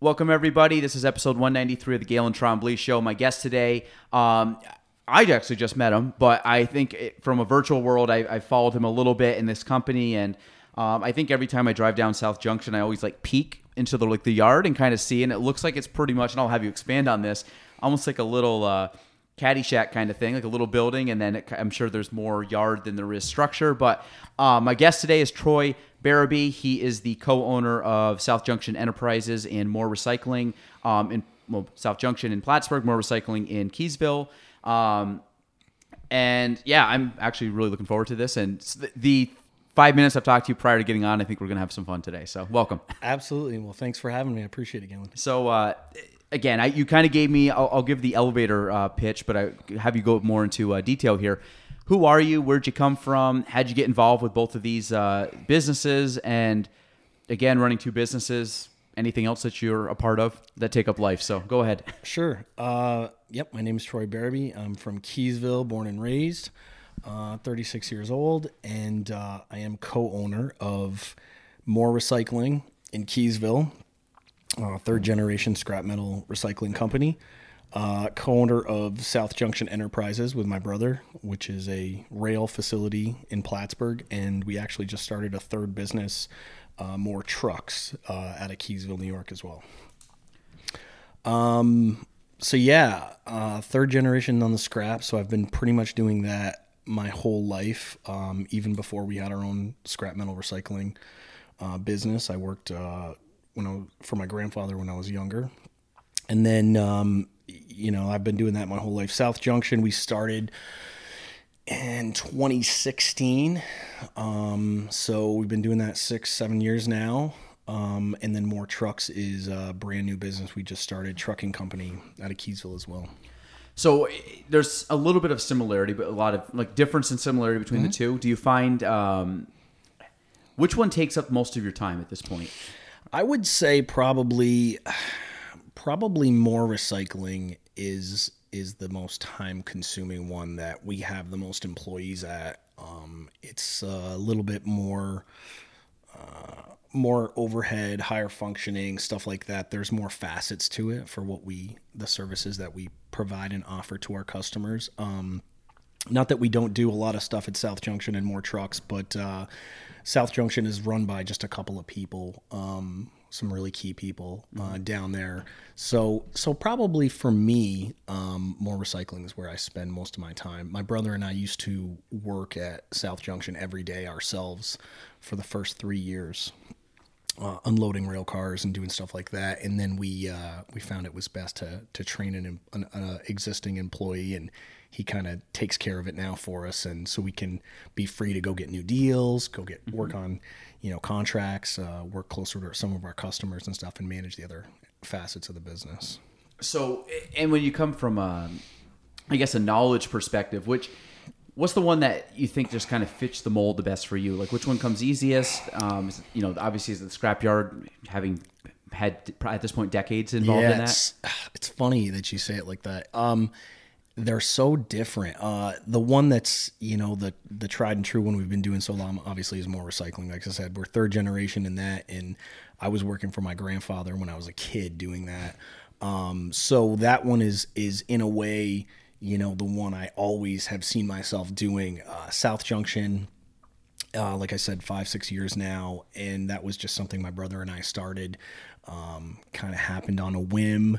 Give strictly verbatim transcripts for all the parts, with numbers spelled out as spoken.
Welcome, everybody. This is episode one ninety-three of the Galen Trombley Show. My guest today, um, I actually just met him, but I think it, from a virtual world, I, I followed him a little bit in this company. And um, I think every time I drive down South Junction, I always like peek into the like the yard and kind of see. And it looks like it's pretty much, and I'll have you expand on this, almost like a little uh, Caddyshack kind of thing, like a little building. And then it, I'm sure there's more yard than there is structure. But uh, my guest today is Troy Baraby. He is the co-owner of South Junction Enterprises and Moore Recycling um, in well, South Junction in Plattsburgh, Moore Recycling in Keeseville. Um, and yeah, I'm actually really looking forward to this. And the five minutes I've talked to you prior to getting on, I think we're going to have some fun today. So welcome. Absolutely. Well, thanks for having me. I appreciate it, Galen. So uh, again, I, you kind of gave me, I'll, I'll give the elevator uh, pitch, but I have you go more into uh, detail here. Who are you? Where'd you come from? How'd you get involved with both of these uh, businesses? And again, running two businesses, anything else that you're a part of that take up life? So go ahead. Sure. Uh, yep. My name is Troy Baraby. I'm from Keeseville, born and raised, uh, thirty-six years old. And uh, I am co-owner of Moore Recycling in Keeseville, uh, third generation scrap metal recycling company. Uh, co-owner of South Junction Enterprises with my brother, which is a rail facility in Plattsburgh. And we actually just started a third business, uh, Moore Trucks, uh, out of Keeseville, New York as well. Um, so yeah, uh, third generation on the scrap. So I've been pretty much doing that my whole life. Um, even before we had our own scrap metal recycling, uh, business, I worked, uh, when I, for my grandfather when I was younger. And then, um, you know, I've been doing that my whole life. South Junction, we started in twenty sixteen. Um, so we've been doing that six, seven years now. Um, and then Moore Trucks is a brand new business. We just started trucking company out of Keeseville as well. So there's a little bit of similarity, but a lot of like difference and similarity between mm-hmm. the two. Do you find um, which one takes up most of your time at this point? I would say probably... Probably Moore Recycling is is the most time-consuming one that we have the most employees at. Um, it's a little bit more uh, more overhead, higher functioning, stuff like that. There's more facets to it for what we the services that we provide and offer to our customers. Um, not that we don't do a lot of stuff at South Junction and Moore Trucks, but uh, South Junction is run by just a couple of people. Um, some really key people uh, down there. So so probably for me, um, Moore Recycling is where I spend most of my time. My brother and I used to work at South Junction every day ourselves for the first three years, uh, unloading rail cars and doing stuff like that. And then we uh, we found it was best to to train an, an uh, existing employee, and he kind of takes care of it now for us. And so we can be free to go get new deals, go get work mm-hmm. on, you know, contracts, uh, work closer to some of our customers and stuff, and manage the other facets of the business. So, and when you come from, a, I guess, a knowledge perspective, which what's the one that you think just kind of fits the mold the best for you? Like which one comes easiest? Um, you know, obviously is the scrapyard having had at this point decades involved yeah, in that. It's, it's funny that you say it like that. Um, They're so different. Uh, the one that's, you know, the the tried and true one we've been doing so long, obviously, is Moore Recycling. Like I said, we're third generation in that. And I was working for my grandfather when I was a kid doing that. Um, so that one is, is in a way, you know, the one I always have seen myself doing. Uh, South Junction, uh, like I said, five, six years now. And that was just something my brother and I started. Um, kind of happened on a whim.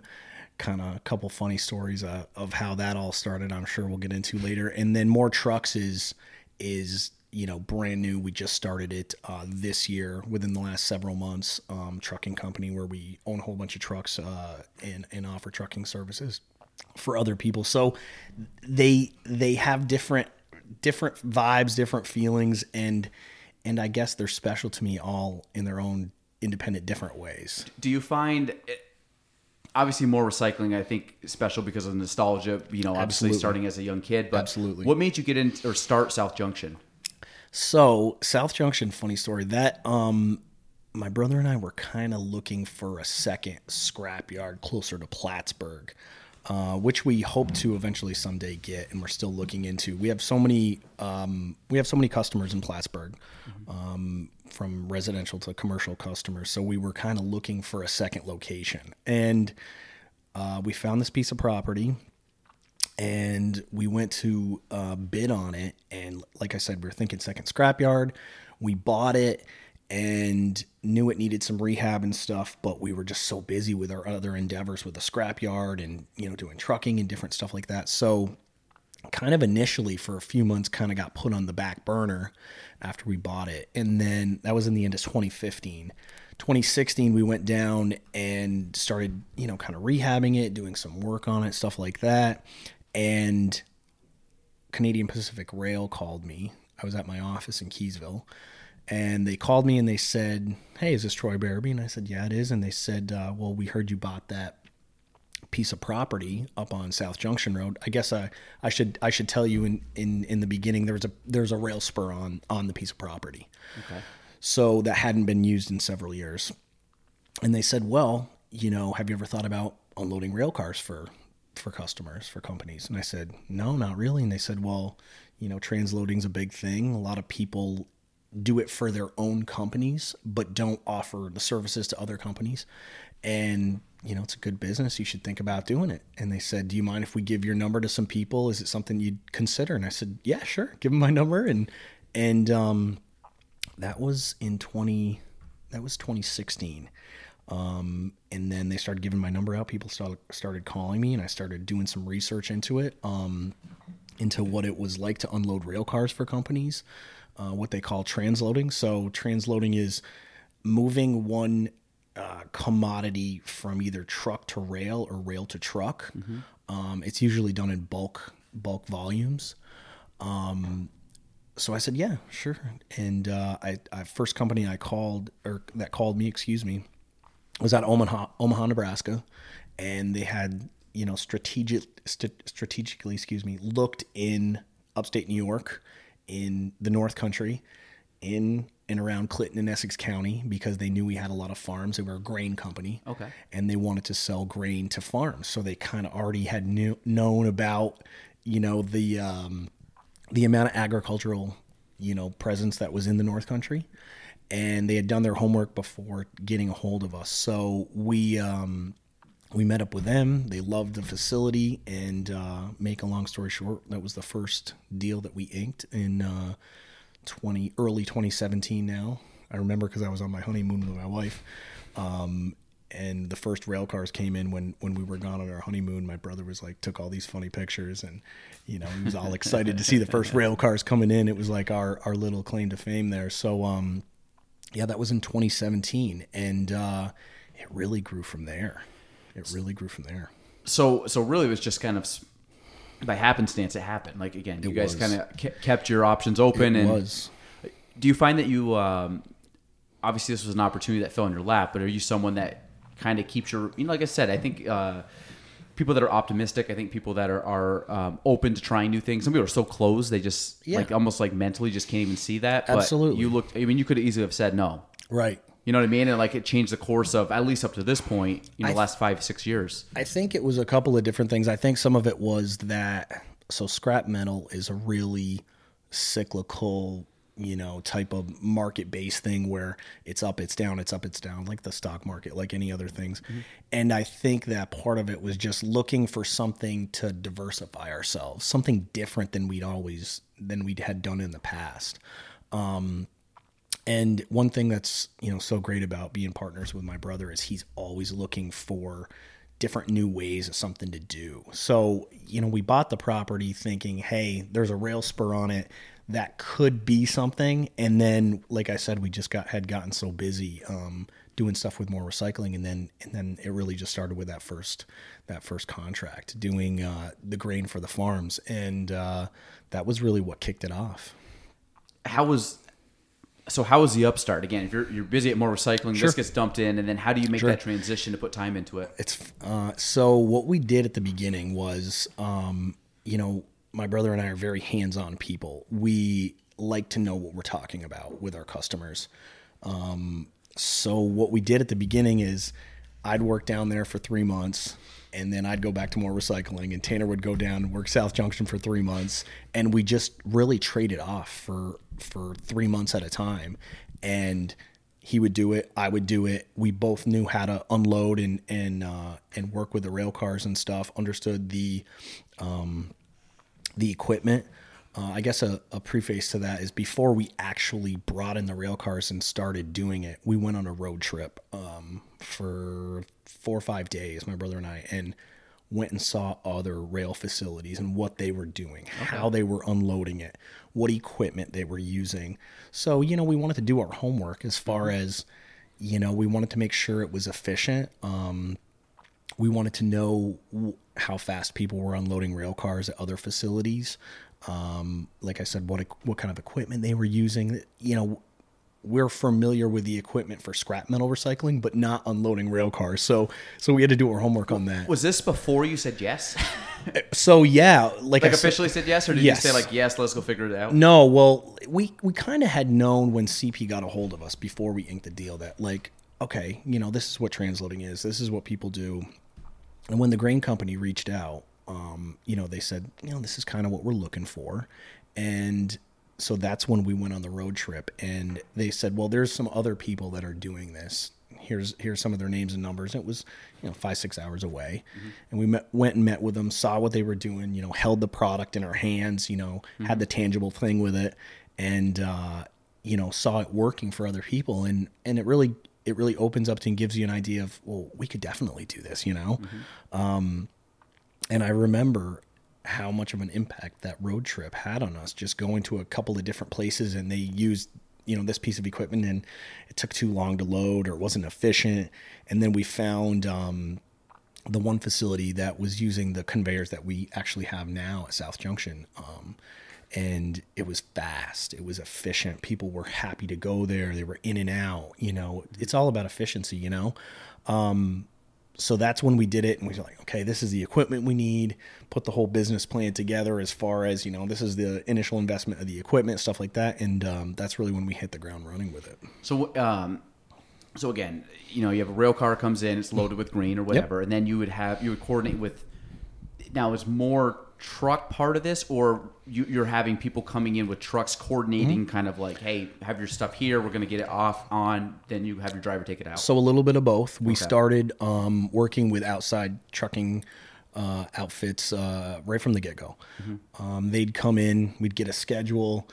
Kind of a couple funny stories uh, of how that all started. I'm sure we'll get into later. And then Moore Trucks is, is, you know, brand new. We just started it uh, this year within the last several months, um, trucking company where we own a whole bunch of trucks uh, and, and offer trucking services for other people. So they, they have different different vibes, different feelings, and and I guess they're special to me all in their own independent, different ways. Do you find, obviously Moore Recycling, I think, special because of nostalgia, you know, obviously Absolutely. starting as a young kid, but Absolutely. what made you get in or start South Junction? So South Junction, funny story, that um, my brother and I were kind of looking for a second scrapyard closer to Plattsburgh, uh, which we hope to eventually someday get, and we're still looking into. We have so many, um, we have so many customers in Plattsburgh, um, from residential to commercial customers. So we were kind of looking for a second location, and uh, we found this piece of property. And we went to uh, bid on it, and like I said, we were thinking second scrapyard. We bought it and knew it needed some rehab and stuff, but we were just so busy with our other endeavors with the scrapyard and, you know, doing trucking and different stuff like that. So kind of initially for a few months kind of got put on the back burner after we bought it. And then that was in the end of twenty fifteen. twenty sixteen, we went down and started, you know, kind of rehabbing it, doing some work on it, stuff like that. And Canadian Pacific Rail called me. I was at my office in Keeseville, and they called me and they said, "Hey, is this Troy Baraby?" And I said, "Yeah, it is." And they said, uh, "Well, we heard you bought that piece of property up on South Junction Road." I guess I, I should I should tell you in, in, in the beginning there was a there's a rail spur on on the piece of property. Okay. So that hadn't been used in several years, and they said, "Well, you know, have you ever thought about unloading rail cars for?" for customers, for companies?" And I said, "No, not really." And they said, "Well, you know, transloading's a big thing. A lot of people do it for their own companies, but don't offer the services to other companies. And, you know, it's a good business. You should think about doing it." And they said, "Do you mind if we give your number to some people? Is it something you'd consider?" And I said, "Yeah, sure. Give them my number." And, and, um, that was in twenty, that was twenty sixteen. Um, and then they started giving my number out. People started, started calling me, and I started doing some research into it, um, into what it was like to unload rail cars for companies, uh, what they call transloading. So transloading is moving one, uh, commodity from either truck to rail or rail to truck. Mm-hmm. Um, it's usually done in bulk, bulk volumes. Um, So I said, "Yeah, sure." And, uh, I, I first company I called or that called me, excuse me, was at Omaha, Omaha, Nebraska, and they had, you know, strategic, st- strategically, excuse me, looked in upstate New York, in the North Country, in and around Clinton and Essex County, because they knew we had a lot of farms. They were a grain company, okay, and they wanted to sell grain to farms, so they kind of already had knew, known about, you know, the um, the amount of agricultural, you know, presence that was in the North Country. And they had done their homework before getting a hold of us. So we um, we met up with them. They loved the facility. And uh, make a long story short, that was the first deal that we inked in uh, twenty early twenty seventeen now. I remember because I was on my honeymoon with my wife. Um, and the first rail cars came in when, when we were gone on our honeymoon. My brother was like, took all these funny pictures, and, you know, he was all excited to see the first rail cars coming in. It was like our, our little claim to fame there. So, um, yeah, that was in twenty seventeen, and uh, it really grew from there. It really grew from there. So, so really, it was just kind of by happenstance it happened. Like again, you it guys kind of ke- kept your options open. It and was. Do you find that you um, obviously this was an opportunity that fell in your lap? But are you someone that kind of keeps your? You know, like I said, I think uh, people that are optimistic. I think people that are are um, open to trying new things. Some people are so closed they just yeah. like almost like mentally just can't even see that. But Absolutely. You looked. I mean, you could easily have said no. Right. You know what I mean? And like it changed the course of at least up to this point. You know, th- last five six years. I think it was a couple of different things. I think some of it was that. So scrap metal is a really cyclical, you know, type of market-based thing where it's up, it's down, it's up, it's down, like the stock market, like any other things. Mm-hmm. And I think that part of it was just looking for something to diversify ourselves, something different than we'd always, than we'd had done in the past. Um, and one thing that's, you know, so great about being partners with my brother is he's always looking for different new ways of something to do. So, you know, we bought the property thinking, hey, there's a rail spur on it. That could be something. And then, like I said, we just got had gotten so busy um, doing stuff with Moore Recycling, and then and then it really just started with that first that first contract, doing uh, the grain for the farms, and uh, that was really what kicked it off. How was so? How was the upstart again? If you're you're busy at Moore Recycling, sure. This gets dumped in, and then how do you make sure. that transition to put time into it? It's uh, so what we did at the beginning was, um, you know, my brother and I are very hands-on people. We like to know what we're talking about with our customers. Um, so what we did at the beginning is I'd work down there for three months and then I'd go back to Moore Recycling, and Tanner would go down and work South Junction for three months. And we just really traded off for, for three months at a time. And he would do it, I would do it. We both knew how to unload and, and, uh, and work with the rail cars and stuff, understood the, um, the equipment. Uh, I guess a, a preface to that is before we actually brought in the rail cars and started doing it, we went on a road trip um, for four or five days, my brother and I, and went and saw other rail facilities and what they were doing, okay. how they were unloading it, what equipment they were using. So, you know, we wanted to do our homework as far as, you know, we wanted to make sure it was efficient. Um, we wanted to know w- how fast people were unloading rail cars at other facilities. Um, like I said, what, what kind of equipment they were using. You know, we're familiar with the equipment for scrap metal recycling, but not unloading rail cars. So, so we had to do our homework on that. Was this before you said yes? So yeah, like, like I officially said, said yes, or did yes. you say like, yes, let's go figure it out? No, well, we, we kind of had known when C P got a hold of us before we inked the deal that like, okay, you know, this is what transloading is. This is what people do. And when the grain company reached out, Um, you know, they said, you know, this is kind of what we're looking for. And so that's when we went on the road trip, and they said, well, there's some other people that are doing this. Here's, here's some of their names and numbers. It was, you know, five, six hours away. Mm-hmm. And we met, went and met with them, saw what they were doing, you know, held the product in our hands, you know, mm-hmm. had the tangible thing with it, and, uh, you know, saw it working for other people. And, and it really, it really opens up to and gives you an idea of, well, we could definitely do this, you know? Mm-hmm. Um, And I remember how much of an impact that road trip had on us, just going to a couple of different places, and they used, you know, this piece of equipment and it took too long to load or it wasn't efficient. And then we found um, the one facility that was using the conveyors that we actually have now at South Junction. Um, and it was fast. It was efficient. People were happy to go there. They were in and out, you know, it's all about efficiency, you know? Um, So that's when we did it, and we were like, okay, this is the equipment we need, put the whole business plan together as far as, you know, this is the initial investment of the equipment, stuff like that. And um, that's really when we hit the ground running with it. So um, so again, you know, you have a rail car comes in, it's loaded with grain or whatever, yep. and then you would have, you would coordinate with, now is Moore Truck part of this, or you, you're having people coming in with trucks coordinating mm-hmm. kind of like, hey, have your stuff here, we're going to get it off on, then you have your driver take it out? So a little bit of both. We okay. started um, working with outside trucking uh, outfits uh, right from the get-go. Mm-hmm. Um, they'd come in, we'd get a schedule,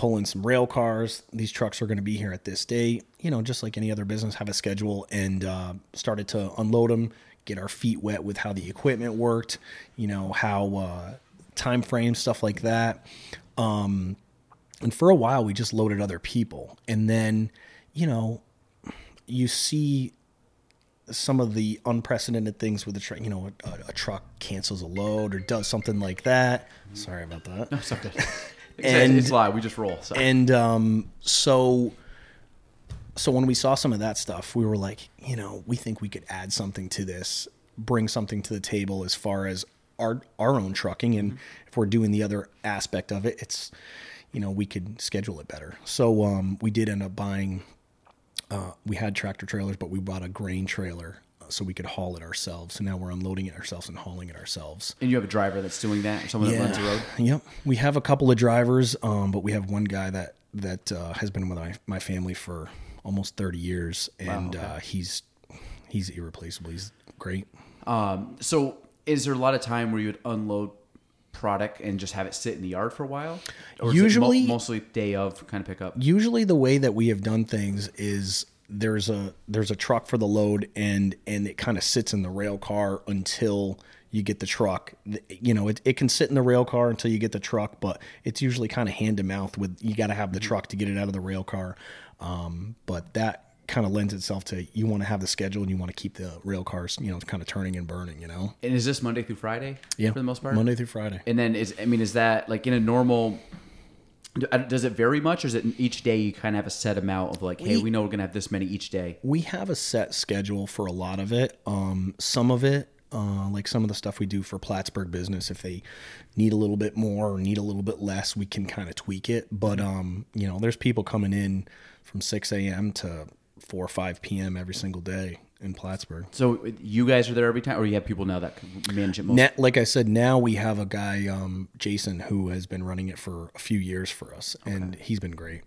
pull in some rail cars, these trucks are going to be here at this date, you know, just like any other business, have a schedule, and uh, started to unload them, get our feet wet with how the equipment worked, you know, how uh, time frames, stuff like that. Um, and for a while, we just loaded other people. And then, you know, you see some of the unprecedented things with the truck, you know, a, a truck cancels a load or does something like that. Mm-hmm. Sorry about that. No, sorry. and, it's live. We just roll. So. And um, so... So when we saw some of that stuff, we were like, you know, we think we could add something to this, bring something to the table as far as our our own trucking. And mm-hmm. if we're doing the other aspect of it, it's, you know, we could schedule it better. So um, we did end up buying, uh, we had tractor trailers, but we bought a grain trailer so we could haul it ourselves. So now we're unloading it ourselves and hauling it ourselves. And you have a driver that's doing that, or someone yeah. that runs the road? Yep. We have a couple of drivers, um, but we have one guy that, that uh, has been with my, my family for almost thirty years, and wow, okay. uh, he's he's irreplaceable. He's great. Um, so is there a lot of time where you would unload product and just have it sit in the yard for a while? Or usually, is it mo- mostly day of kind of pickup? Usually the way that we have done things is there's a there's a truck for the load, and and it kind of sits in the rail car until you get the truck. You know, it, it can sit in the rail car until you get the truck, but it's usually kind of hand to mouth with, you got to have the mm-hmm. truck to get it out of the rail car. Um, but that kind of lends itself to, you want to have the schedule and you want to keep the rail cars, you know, kind of turning and burning, you know? And is this Monday through Friday? Yeah. For the most part? Monday through Friday. And then is, I mean, is that like in a normal, does it vary much, or is it each day you kind of have a set amount of like, we, hey, we know we're going to have this many each day? We have a set schedule for a lot of it. Um, some of it, Uh, like some of the stuff we do for Plattsburgh business, if they need a little bit more or need a little bit less, we can kind of tweak it. But, um, you know, there's people coming in from six a.m. to four or five p.m. every single day in Plattsburgh. So you guys are there every time, or you have people now that manage it most? Now, like I said, now we have a guy, um, Jason, who has been running it for a few years for us, okay. And he's been great.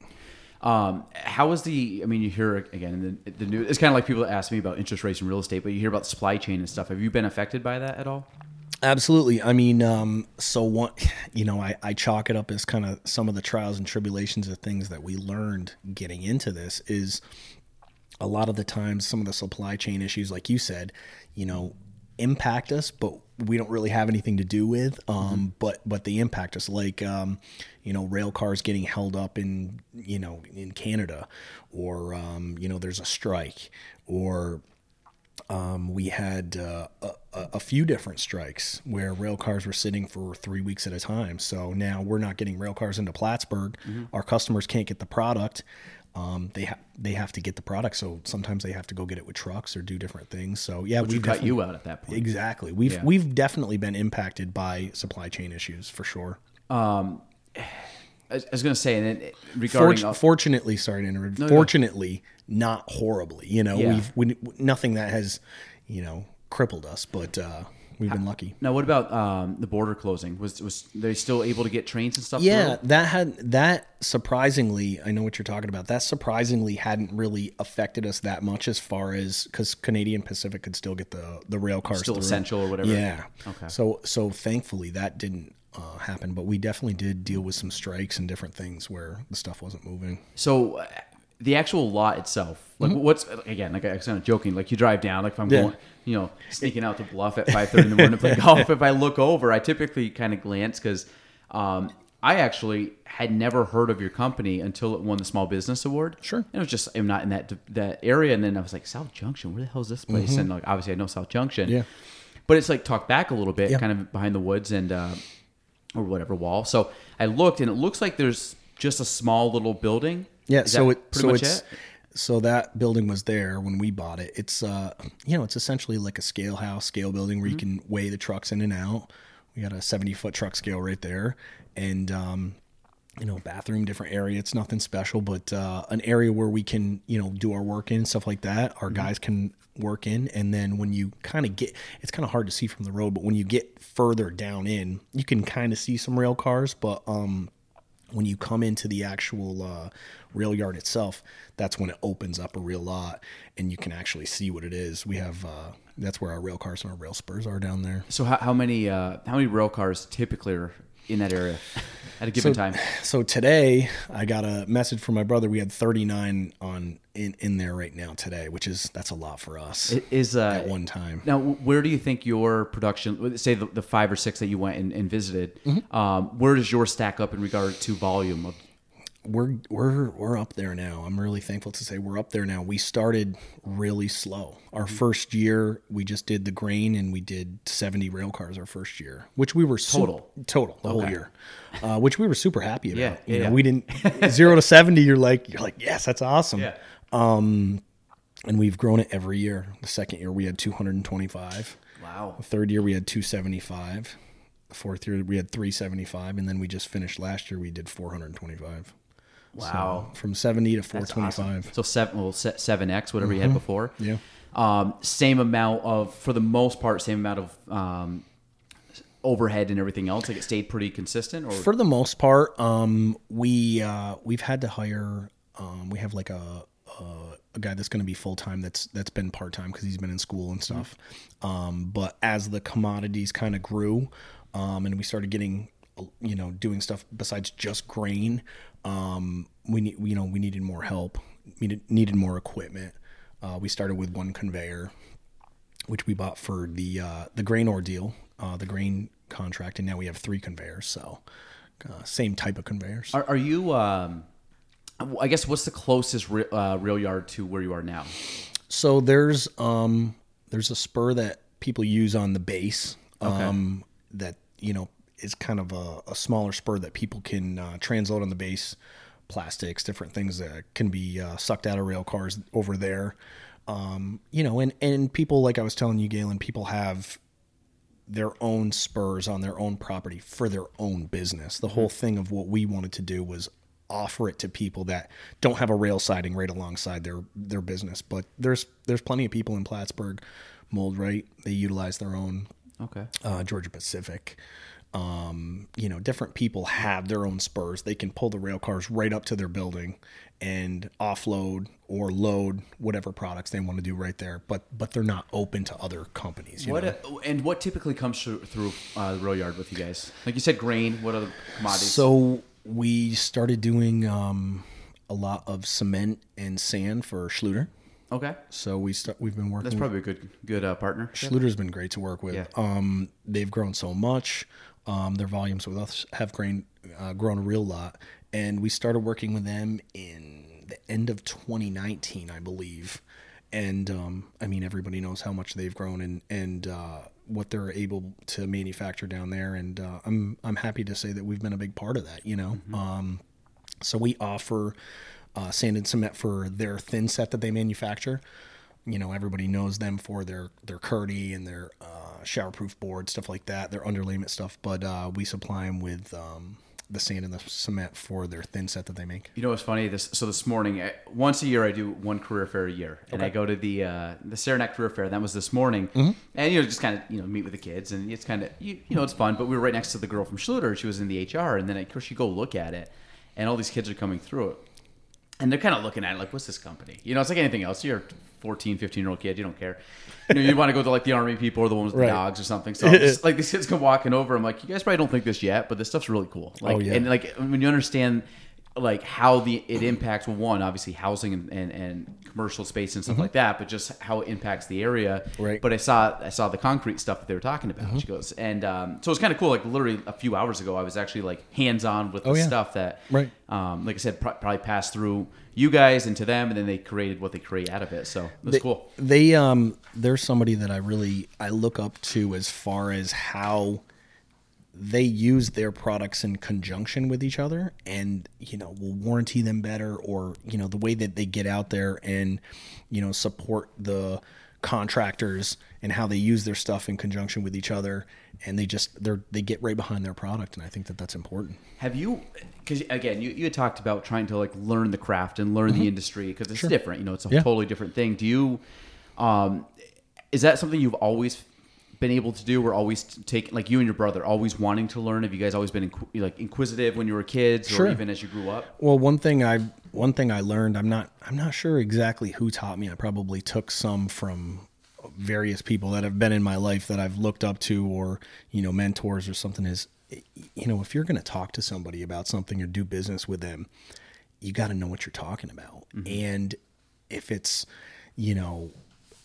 Um, how is the, I mean, you hear again, the, the news, it's kind of like people that ask me about interest rates and real estate, but you hear about supply chain and stuff. Have you been affected by that at all? Absolutely. I mean, um, so one, you know, I, I chalk it up as kind of some of the trials and tribulations of things that we learned getting into this is a lot of the times, some of the supply chain issues, like you said, you know, impact us, but we don't really have anything to do with, um, mm-hmm. but, but they impact us, like, um, you know, rail cars getting held up in, you know, in Canada, or, um, you know, there's a strike, or, um, we had, uh, a, a few different strikes where rail cars were sitting for three weeks at a time. So now we're not getting rail cars into Plattsburgh. Mm-hmm. Our customers can't get the product. Um, they have, they have to get the product. So sometimes they have to go get it with trucks or do different things. So yeah, we cut you out at that point. Exactly. We've, yeah. we've definitely been impacted by supply chain issues for sure. Um, I was going to say, and then regarding, Fortu- fortunately, sorry to interrupt, no, fortunately, no. not horribly, you know, yeah. we've, we, nothing that has, you know, crippled us, but, uh, we've been lucky. Now, what about um, the border closing? Was was they still able to get trains and stuff? Yeah, through? that had that surprisingly. I know what you're talking about. That surprisingly hadn't really affected us that much, as far as because Canadian Pacific could still get the the rail cars still through. Essential or whatever. Yeah. Okay. So so thankfully that didn't uh, happen, but we definitely did deal with some strikes and different things where the stuff wasn't moving. So. Uh, The actual lot itself, like mm-hmm. what's, again, like I'm kind of joking, like you drive down, like if I'm yeah. going, you know, sneaking out to Bluff at five thirty in the morning to play golf, if I look over, I typically kind of glance because um, I actually had never heard of your company until it won the Small Business Award. Sure. And it was just, I'm not in that that area. And then I was like, South Junction, where the hell is this place? Mm-hmm. And like, obviously I know South Junction. Yeah. But it's like talk back a little bit, yep. kind of behind the woods and, uh, or whatever wall. So I looked and it looks like there's just a small little building. Yeah, Is so it so it's it? so that building was there when we bought it. It's uh, you know, it's essentially like a scale house, scale building where mm-hmm. you can weigh the trucks in and out. We got a seventy foot truck scale right there, and um, you know, bathroom, different area. It's nothing special, but uh, an area where we can, you know, do our work in, stuff like that. Our mm-hmm. guys can work in, and then when you kind of get, it's kind of hard to see from the road, but when you get further down in, you can kind of see some rail cars, but um. when you come into the actual uh, rail yard itself, that's when it opens up a real lot and you can actually see what it is. We have, uh, that's where our rail cars and our rail spurs are down there. So how, how many uh, how many rail cars typically are in that area at a given so, time? So today I got a message from my brother. We had thirty-nine on in, in there right now today, which is, that's a lot for us it is, uh, at one time. Now, where do you think your production, say the, the five or six that you went and, and visited, mm-hmm. um, where does yours stack up in regard to volume of? We're, we're, we're up there now. I'm really thankful to say we're up there now. We started really slow. Our first year, we just did the grain and we did seventy rail cars our first year, which we were total, su- total the okay. whole year, uh, which we were super happy about. Yeah, you yeah. know, we didn't zero to seventy. You're like, you're like, yes, that's awesome. Yeah. Um, and we've grown it every year. The second year we had two hundred twenty-five. Wow. The third year we had two seventy-five. The fourth year we had three seventy-five. And then we just finished last year. We did four hundred twenty-five. Wow. So from seventy to four twenty-five. Awesome. So seven, well, seven X, whatever mm-hmm. you had before. Yeah. Um, same amount of, for the most part, same amount of, um, overhead and everything else. Like it stayed pretty consistent or for the most part. Um, we, uh, we've had to hire, um, we have like a, Uh, a guy that's going to be full-time that's that's been part-time because he's been in school and stuff. Mm-hmm. Um, but as the commodities kind of grew um, and we started getting, you know, doing stuff besides just grain, um, we need, you know, we needed more help, we needed, needed more equipment. Uh, we started with one conveyor, which we bought for the, uh, the grain ordeal, uh, the grain contract, and now we have three conveyors. So uh, same type of conveyors. Are, are you... Um... I guess what's the closest re- uh, rail yard to where you are now? So there's um, there's a spur that people use on the base um, okay. that, you know, is kind of a, a smaller spur that people can uh, transload on the base, plastics, different things that can be uh, sucked out of rail cars over there. Um, you know, and, and people, like I was telling you, Galen, people have their own spurs on their own property for their own business. The whole thing of what we wanted to do was offer it to people that don't have a rail siding right alongside their, their business. But there's, there's plenty of people in Plattsburgh, Moldwright, they utilize their own, okay. uh, Georgia Pacific, um, you know, different people have their own spurs. They can pull the rail cars right up to their building and offload or load whatever products they want to do right there. But, but they're not open to other companies. You what know? A, and what typically comes through, through uh, the rail yard with you guys? Like you said, grain, what other commodities? So, we started doing um, a lot of cement and sand for Schluter. Okay. So we start, we've been working. That's probably with, a good good uh, partner. Schluter's been great to work with. Yeah. Um, they've grown so much. Um, their volumes with us have grown uh, grown a real lot, and we started working with them in the end of twenty nineteen, I believe. And um, I mean, everybody knows how much they've grown and and uh, what they're able to manufacture down there. And uh, I'm I'm happy to say that we've been a big part of that. You know, mm-hmm. um, so we offer uh, sand and cement for their thin set that they manufacture. You know, everybody knows them for their their KERDI and their uh, showerproof board, stuff like that. Their underlayment stuff, but uh, we supply them with. Um, the sand and the cement for their thin set that they make. You know, it's funny. This So this morning, I, once a year, I do one career fair a year. And okay. I go to the uh, the Saranac career fair. That was this morning. Mm-hmm. And, you know, just kind of, you know, meet with the kids. And it's kind of, you, you know, it's fun. But we were right next to the girl from Schluter. She was in the H R. And then, of course, you go look at it. And all these kids are coming through it. And they're kind of looking at it like, what's this company? You know, it's like anything else. You're a fourteen, fifteen-year-old kid. You don't care. You know, you want to go to, like, the Army people or the ones with right. the dogs or something. So, just, like, these kids come walking over. I'm like, you guys probably don't think this yet, but this stuff's really cool. Like, oh, yeah. And, like, when you understand, like, how the it impacts, well, one, obviously, housing and, and, and commercial space and stuff mm-hmm. like that, but just how it impacts the area. Right. But I saw I saw the concrete stuff that they were talking about. Mm-hmm. She goes, and um, so it's kind of cool. Like, literally a few hours ago, I was actually, like, hands-on with oh, the yeah. stuff that... Right. Um, like I said, pro- probably passed through you guys into them, and then they created what they create out of it. So it was they, cool. They, um, they're somebody that I really, I look up to as far as how they use their products in conjunction with each other and, you know, will warranty them better or, you know, the way that they get out there and, you know, support the contractors and how they use their stuff in conjunction with each other. And they just, they're, they get right behind their product. And I think that that's important. Have you, cause again, you, you had talked about trying to like learn the craft and learn mm-hmm. the industry cause it's sure. different, you know, it's a yeah. totally different thing. Do you, um, is that something you've always been able to do? We're always taking like you and your brother always wanting to learn. Have you guys always been inqu- like inquisitive when you were kids sure. or even as you grew up? Well, one thing I, one thing I learned, I'm not, I'm not sure exactly who taught me. I probably took some from various people that have been in my life that I've looked up to or, you know, mentors or something is, you know, if you're going to talk to somebody about something or do business with them, you got to know what you're talking about. Mm-hmm. And if it's, you know,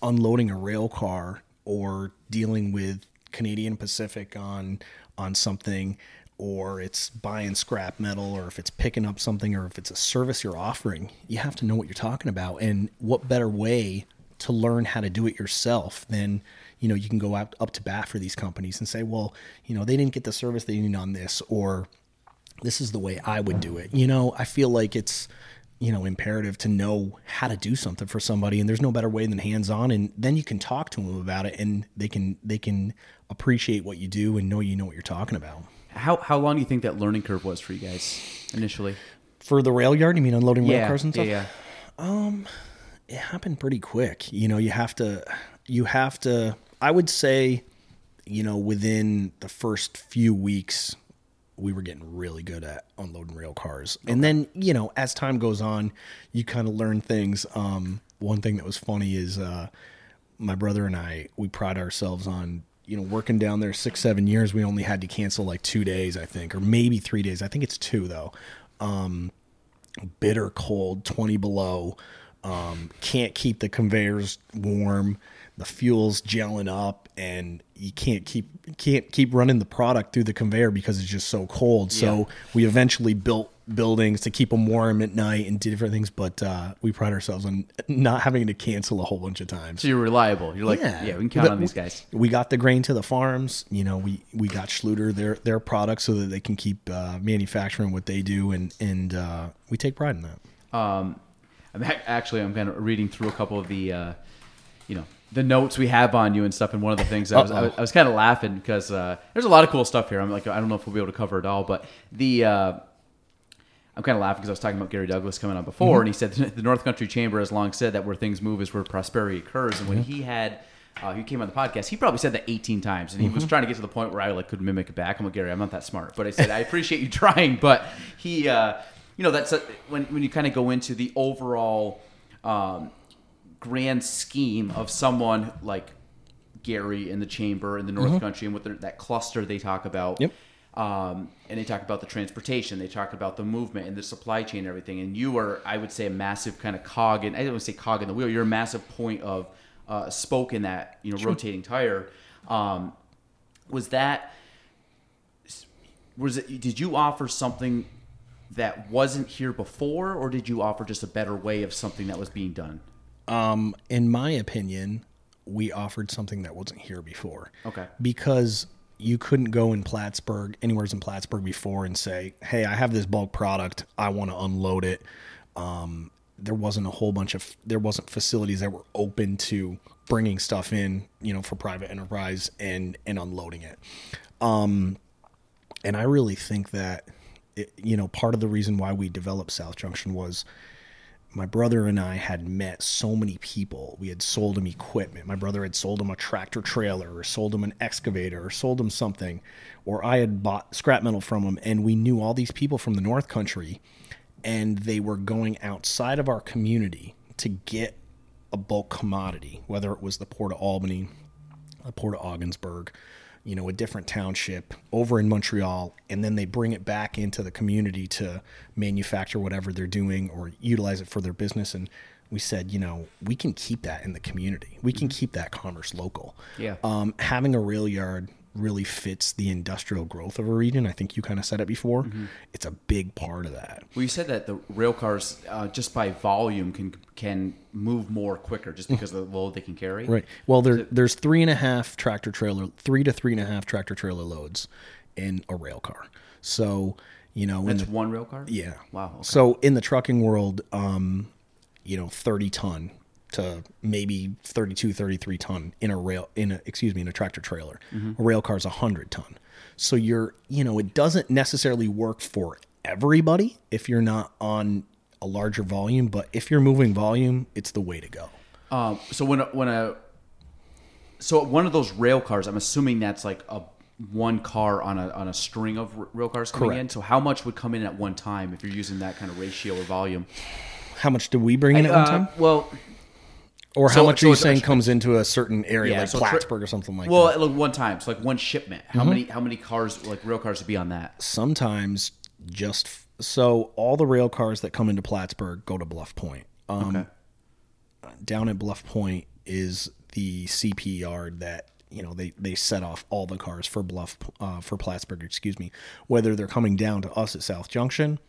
unloading a rail car or dealing with Canadian Pacific on, on something, or it's buying scrap metal, or if it's picking up something, or if it's a service you're offering, you have to know what you're talking about. And what better way to learn how to do it yourself than, you know, you can go out up to bat for these companies and say, well, you know, they didn't get the service they need on this, or this is the way I would do it. You know, I feel like it's, you know, imperative to know how to do something for somebody, and there's no better way than hands-on. And then you can talk to them about it, and they can they can appreciate what you do and know you know what you're talking about. How how long do you think that learning curve was for you guys initially? For the rail yard, you mean unloading yeah, rail cars and stuff? Yeah, yeah. Um, it happened pretty quick. You know, you have to you have to. I would say, you know, within the first few weeks, we were getting really good at unloading rail cars. Okay. And then, you know, as time goes on, you kind of learn things. Um, one thing that was funny is uh, my brother and I, we pride ourselves on, you know, working down there six, seven years. We only had to cancel like two days, I think, or maybe three days. I think it's two though. Um, bitter cold, twenty below, um, can't keep the conveyors warm. The fuel's gelling up and you can't keep can't keep running the product through the conveyor because it's just so cold. Yeah. So we eventually built buildings to keep them warm at night and do different things. But uh, we pride ourselves on not having to cancel a whole bunch of times. So you're reliable. You're like, yeah, yeah we can count but on these guys. We got the grain to the farms. You know, we, we got Schluter, their their products, so that they can keep uh, manufacturing what they do. And, and uh, we take pride in that. Um, I'm ha- actually, I'm kind of reading through a couple of the, uh, you know, the notes we have on you and stuff. And one of the things I was, I was, I was kind of laughing because uh, there's a lot of cool stuff here. I'm like, I don't know if we'll be able to cover it all, but the, uh, I'm kind of laughing because I was talking about Gary Douglas coming on before. Mm-hmm. And he said the North Country Chamber has long said that where things move is where prosperity occurs. And when mm-hmm. he had, uh, he came on the podcast, he probably said that eighteen times. And he mm-hmm. was trying to get to the point where I like could mimic it back. I'm like, Gary, I'm not that smart, but I said, I appreciate you trying. But he, uh, you know, that's a, when, when you kind of go into the overall, um, grand scheme of someone like Gary in the chamber in the North mm-hmm. Country and with their, that cluster they talk about. Yep. Um, and they talk about the transportation, they talk about the movement and the supply chain and everything. And you are, I would say, a massive kind of cog in, I don't want to say cog in the wheel, you're a massive point of uh, spoke in that, you know, sure. rotating tire. Um, was that, was it, did you offer something that wasn't here before, or did you offer just a better way of something that was being done? Um, in my opinion, we offered something that wasn't here before. Okay. Because you couldn't go in Plattsburgh, anywhere in Plattsburgh before, and say, hey, I have this bulk product. I want to unload it. Um, there wasn't a whole bunch of, there wasn't facilities that were open to bringing stuff in, you know, for private enterprise and, and unloading it. Um, and I really think that, it, you know, part of the reason why we developed South Junction was, my brother and I had met so many people. We had sold him equipment. My brother had sold him a tractor trailer or sold him an excavator or sold him something, or I had bought scrap metal from him. And we knew all these people from the North Country, and they were going outside of our community to get a bulk commodity, whether it was the Port of Albany, the Port of Augensburg, you know, a different township over in Montreal, and then they bring it back into the community to manufacture whatever they're doing or utilize it for their business. And we said, you know, we can keep that in the community. We can keep that commerce local. Yeah. Um, having a rail yard really fits the industrial growth of a region. I think you kind of said it before. Mm-hmm. It's a big part of that. Well, you said that the rail cars, uh, just by volume, can can move more quicker just because of the load they can carry. Right. Well, there, it- there's three and a half tractor trailer, three to three and a half tractor trailer loads in a rail car. So, you know, that's the, one rail car. Yeah. Wow. Okay. So in the trucking world, um, you know, thirty ton to maybe thirty-two, thirty-three ton in a rail, in a, excuse me, in a tractor trailer. Mm-hmm. A rail car is one hundred ton. So you're, you know, it doesn't necessarily work for everybody if you're not on a larger volume, but if you're moving volume, it's the way to go. Um, so when, when a, so one of those rail cars, I'm assuming that's like a one car on a, on a string of rail cars coming Correct. in. So how much would come in at one time if you're using that kind of ratio or volume? How much did we bring in I, at one uh, time? Well, Or how so, much so are you saying comes into a certain area, yeah, like so Plattsburgh or something like well, that? Well, like one time, so like one shipment. How mm-hmm. many how many cars, like rail cars, would be on that? Sometimes just – so all the rail cars that come into Plattsburgh go to Bluff Point. Um, okay. Down at Bluff Point is the C P yard that, you know, they, they set off all the cars for Bluff uh, – for Plattsburgh, excuse me, whether they're coming down to us at South Junction –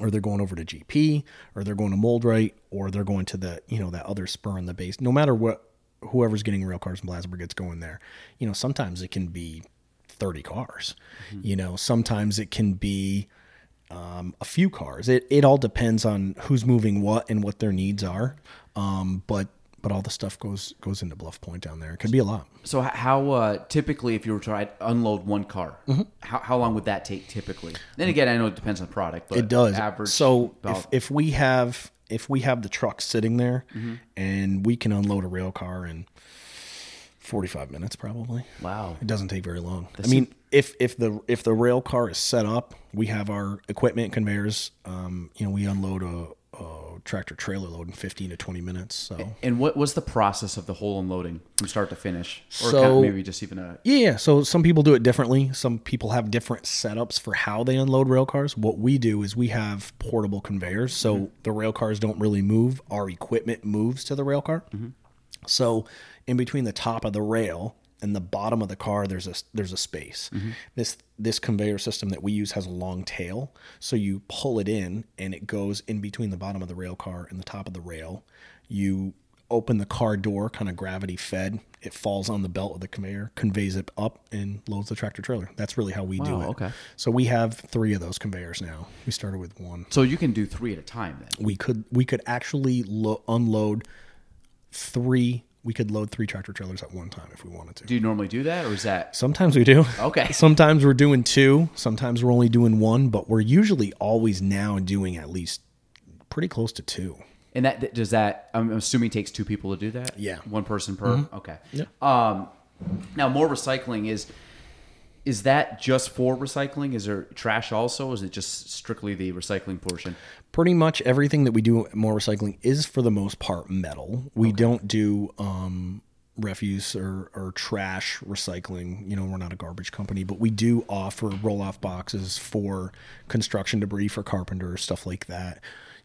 or they're going over to G P, or they're going to Moldwright, or they're going to the, you know, that other spur in the base. No matter what, whoever's getting rail cars in Plattsburgh, it's going there. You know, sometimes it can be thirty cars, mm-hmm. you know, sometimes it can be um, a few cars. It, it all depends on who's moving what and what their needs are. Um, but, but all the stuff goes, goes into Bluff Point down there. It could be a lot. So how, uh, typically if you were to try unload one car, mm-hmm. how, how long would that take typically? Then again, I know it depends on the product, but it does. Average so about... if, if we have, if we have the truck sitting there mm-hmm. and we can unload a rail car in forty-five minutes, probably. Wow. It doesn't take very long. That's I mean, a... if, if the, if the rail car is set up, we have our equipment conveyors, um, you know, we unload a, Oh, tractor trailer load in fifteen to twenty minutes. So, and what was the process of the whole unloading from start to finish, or so, kind of maybe just even a yeah? So some people do it differently. Some people have different setups for how they unload rail cars. What we do is we have portable conveyors, so mm-hmm. the rail cars don't really move. Our equipment moves to the rail car. Mm-hmm. So in between the top of the rail and the bottom of the car, there's a there's a space. Mm-hmm. This this conveyor system that we use has a long tail. So you pull it in and it goes in between the bottom of the rail car and the top of the rail. You open the car door, kind of gravity fed. It falls on the belt of the conveyor, conveys it up, and loads the tractor trailer. That's really how we wow, do it. Okay. So we have three of those conveyors now. We started with one. So you can do three at a time then? We could, we could actually lo- unload three We could load three tractor trailers at one time if we wanted to. Do you normally do that, or is that? Sometimes we do. Okay. Sometimes we're doing two. Sometimes we're only doing one, but we're usually always now doing at least pretty close to two. And that does that, I'm assuming, takes two people to do that? Yeah. One person per? Mm-hmm. Okay. Yeah. Um, now, Moore Recycling, is is that just for recycling? Is there trash also? Is it just strictly the recycling portion? Pretty much everything that we do at Moore Recycling is, for the most part, metal. We okay. don't do um, refuse or, or trash recycling. You know, we're not a garbage company, but we do offer roll-off boxes for construction debris, for carpenters, stuff like that.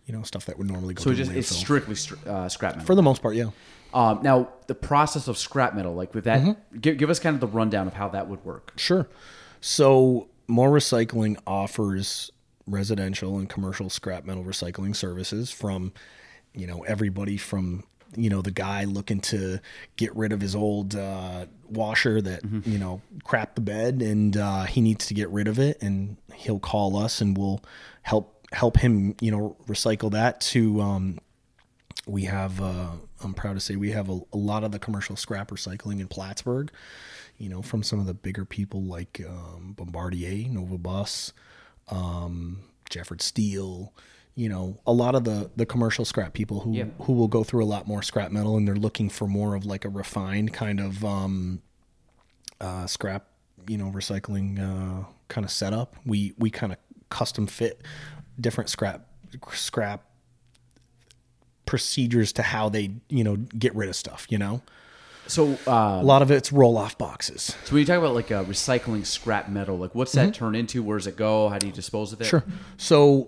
You know, stuff that would normally go so to just, landfill. So it's strictly uh, scrap metal? For the most part, yeah. Um, now, the process of scrap metal, like with that, mm-hmm. give, give us kind of the rundown of how that would work. Sure. So Moore Recycling offers residential and commercial scrap metal recycling services from, you know, everybody from, you know, the guy looking to get rid of his old uh, washer that, mm-hmm. you know, crapped the bed and uh, he needs to get rid of it, and he'll call us and we'll help help him, you know, recycle that to, um, we have, uh, I'm proud to say we have a, a lot of the commercial scrap recycling in Plattsburgh, you know, from some of the bigger people like um, Bombardier, Nova Bus, um, Jefford Steel, you know, a lot of the, the commercial scrap people who, yeah. who will go through a lot more scrap metal, and they're looking for more of like a refined kind of, um, uh, scrap, you know, recycling, uh, kind of setup. We, we kind of custom fit different scrap, scrap procedures to how they, you know, get rid of stuff, you know? So uh, a lot of it's roll-off boxes. So when you talk about like a recycling scrap metal, like what's that mm-hmm. turn into? Where does it go? How do you dispose of it? Sure. So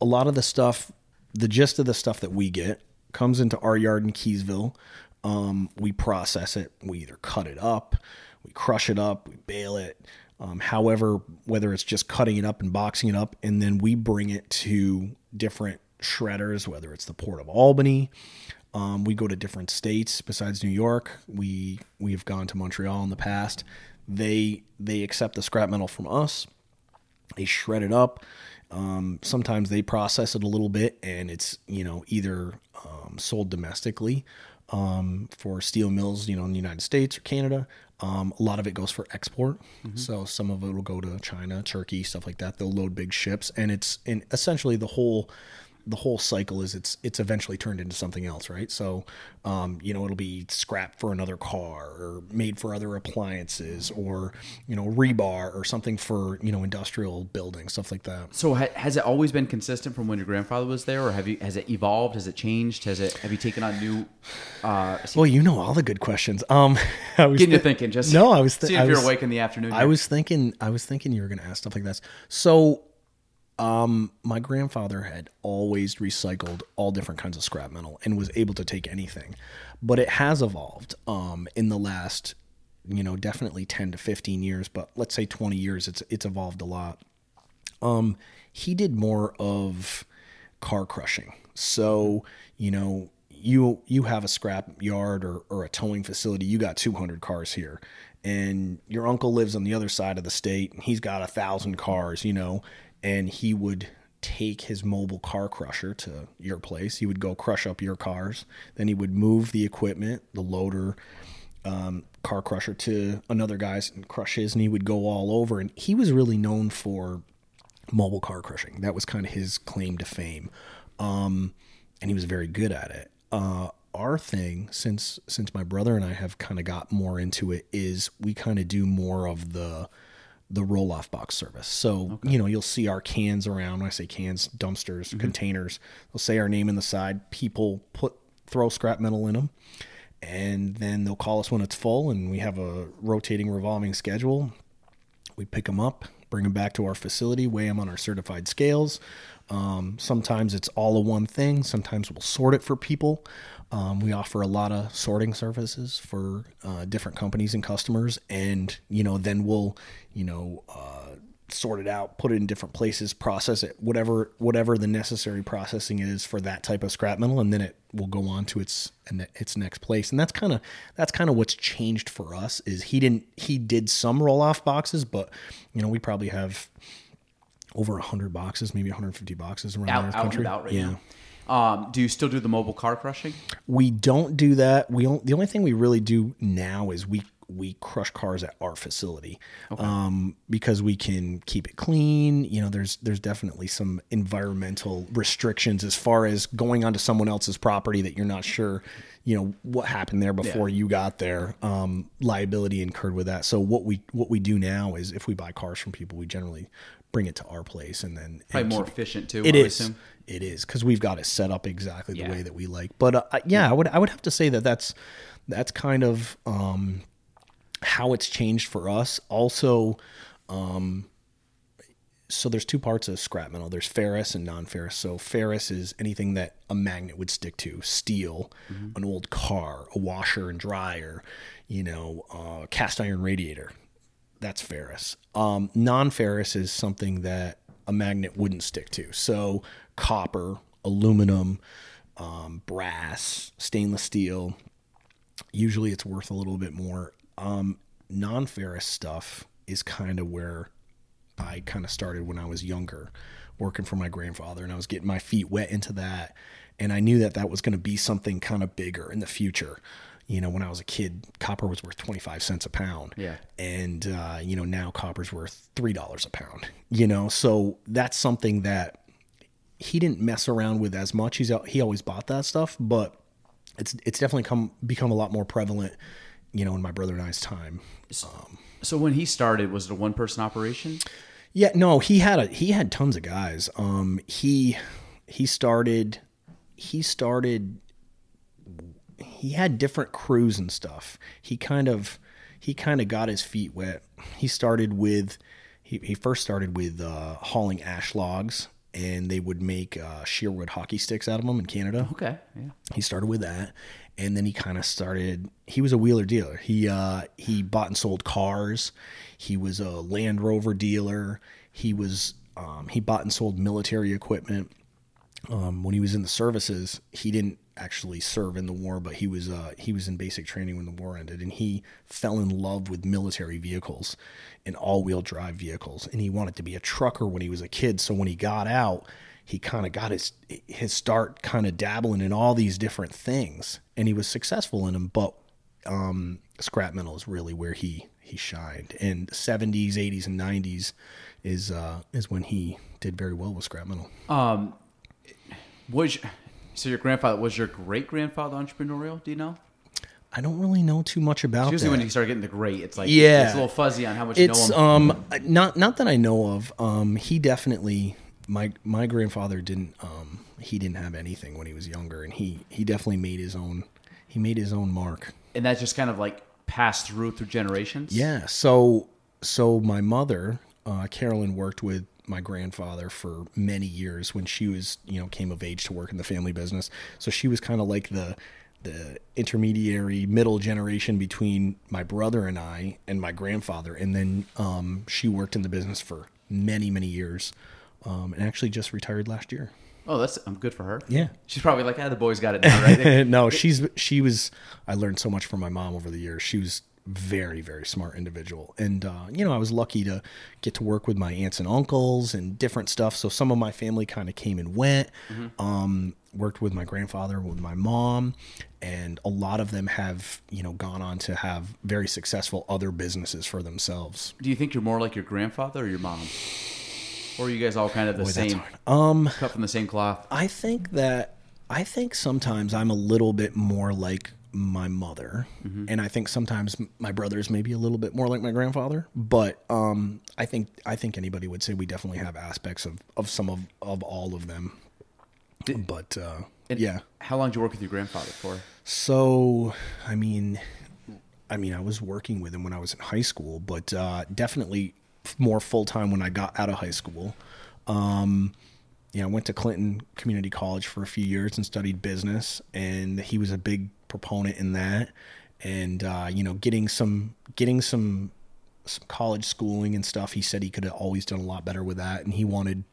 a lot of the stuff, the gist of the stuff that we get comes into our yard in Keeseville. Um, we process it. We either cut it up, we crush it up, we bale it. Um, however, whether it's just cutting it up and boxing it up, and then we bring it to different shredders, whether it's the Port of Albany. Um, we go to different states besides New York. We we've gone to Montreal in the past. They they accept the scrap metal from us. They shred it up. Um, sometimes they process it a little bit, and it's, you know, either um, sold domestically um, for steel mills, you know, in the United States or Canada. Um, a lot of it goes for export. Mm-hmm. So some of it will go to China, Turkey, stuff like that. They'll load big ships, and it's and essentially the whole. The whole cycle is it's it's eventually turned into something else, right? So, um, you know, it'll be scrapped for another car, or made for other appliances, or, you know, rebar or something for, you know, industrial buildings, stuff like that. So ha- has it always been consistent from when your grandfather was there, or have you has it evolved? Has it changed? Has it have you taken on new? Uh, well, you know all the good questions. Um, I was getting th- you thinking. Just no, I was th- see if I you're was, awake in the afternoon. I here. was thinking. I was thinking you were going to ask stuff like that. So. Um, my grandfather had always recycled all different kinds of scrap metal and was able to take anything, but it has evolved, um, in the last, you know, definitely ten to fifteen years, but let's say twenty years, it's, it's evolved a lot. Um, he did more of car crushing. So, you know, you, you have a scrap yard or, or a towing facility, you got two hundred cars here, and your uncle lives on the other side of the state and he's got a thousand cars, you know. And he would take his mobile car crusher to your place. He would go crush up your cars. Then he would move the equipment, the loader, um, car crusher to another guy's and crush his. And he would go all over. And he was really known for mobile car crushing. That was kind of his claim to fame. Um, and he was very good at it. Uh, our thing, since since my brother and I have kind of got more into it, is we kind of do more of the... the roll-off box service. So, okay. you know, you'll see our cans around. When I say cans, dumpsters, mm-hmm. containers, they'll say our name in the side. People put throw scrap metal in them, and then they'll call us when it's full, and we have a rotating, revolving schedule. We pick them up, bring them back to our facility, weigh them on our certified scales, Um, sometimes it's all of one thing. Sometimes we'll sort it for people. Um, we offer a lot of sorting services for uh, different companies and customers. And, you know, then we'll, you know, uh, sort it out, put it in different places, process it, whatever whatever the necessary processing is for that type of scrap metal, and then it will go on to its its next place. And that's kind of that's kind of what's changed for us. Is he didn't he did some roll off boxes, but you know we probably have over a hundred boxes, maybe one hundred fifty boxes around out, the out country. And out right yeah. Now. Um, do you still do the mobile car crushing? We don't do that. We don't, the only thing we really do now is we. we crush cars at our facility, okay. um, because we can keep it clean. You know, there's, there's definitely some environmental restrictions as far as going onto someone else's property that you're not sure, you know, what happened there before yeah. you got there, um, liability incurred with that. So what we, what we do now is if we buy cars from people, we generally bring it to our place and then probably and more efficient too. It is, it is. Cause we've got it set up exactly yeah. the way that we like, but, uh, yeah, I would, I would have to say that that's, that's kind of, um, how it's changed for us. Also, um, so there's two parts of scrap metal. There's ferrous and non-ferrous. So ferrous is anything that a magnet would stick to, steel, mm-hmm. an old car, a washer and dryer, you know, uh cast iron radiator. That's ferrous. Um, non-ferrous is something that a magnet wouldn't stick to. So copper, aluminum, um, brass, stainless steel. Usually it's worth a little bit more. Um, non-ferrous stuff is kind of where I kind of started when I was younger, working for my grandfather, and I was getting my feet wet into that. And I knew that that was going to be something kind of bigger in the future. You know, when I was a kid, copper was worth twenty-five cents a pound. Yeah. And, uh, you know, now copper's worth three dollars a pound, you know? So that's something that he didn't mess around with as much. He's, he always bought that stuff, but it's, it's definitely come, become a lot more prevalent, you know, in my brother and I's time. Um, so when he started, was it a one person operation? Yeah, no, he had a, he had tons of guys. Um, he, he started, he started, he had different crews and stuff. He kind of, he kind of got his feet wet. He started with, he, he first started with, uh, hauling ash logs, and they would make, uh, shearwood hockey sticks out of them in Canada. Okay. Yeah. He started with that. And then he kind of started, he was a wheeler dealer. He, uh, he bought and sold cars. He was a Land Rover dealer. He was, um, he bought and sold military equipment. Um, when he was in the services, he didn't actually serve in the war, but he was, uh, he was in basic training when the war ended, and he fell in love with military vehicles and all wheel drive vehicles. And he wanted to be a trucker when he was a kid. So when he got out, he kind of got his, his start kind of dabbling in all these different things, and he was successful in them. But, um, scrap metal is really where he, he shined, and the seventies, eighties and nineties is, uh, is when he did very well with scrap metal. Um, was, so your grandfather, was your great grandfather entrepreneurial? Do you know? I don't really know too much about it. Usually that. When you start getting the great, it's like, yeah, it's a little fuzzy on how much it's, you know him. Um, not, not that I know of. Um, he definitely, My my grandfather didn't um he didn't have anything when he was younger, and he, he definitely made his own he made his own mark. And that just kind of like passed through through generations? Yeah. So so my mother, uh, Carolyn, worked with my grandfather for many years when she was, you know, came of age to work in the family business. So she was kind of like the the intermediary middle generation between my brother and I and my grandfather, and then um she worked in the business for many, many years. Um, and actually just retired last year. Oh, that's um, good for her. Yeah. She's probably like, ah, the boys got it now, right? No, she's, she was, I learned so much from my mom over the years. She was very, very smart individual. And, uh, you know, I was lucky to get to work with my aunts and uncles and different stuff. So some of my family kind of came and went, mm-hmm. um, worked with my grandfather, with my mom, and a lot of them have, you know, gone on to have very successful other businesses for themselves. Do you think you're more like your grandfather or your mom? Or are you guys all kind of the Boy, same, um, cut from the same cloth? I think that, I think sometimes I'm a little bit more like my mother. Mm-hmm. And I think sometimes my brother's maybe a little bit more like my grandfather. But um, I think I think anybody would say we definitely have aspects of, of some of, of all of them. Did, but uh, yeah. How long did you work with your grandfather for? So, I mean, I mean, I was working with him when I was in high school, but uh, definitely more full-time when I got out of high school. Um, you know, went to Clinton Community College for a few years and studied business, and he was a big proponent in that. And, uh, you know, getting some, getting some, some college schooling and stuff, he said he could have always done a lot better with that. And he wanted,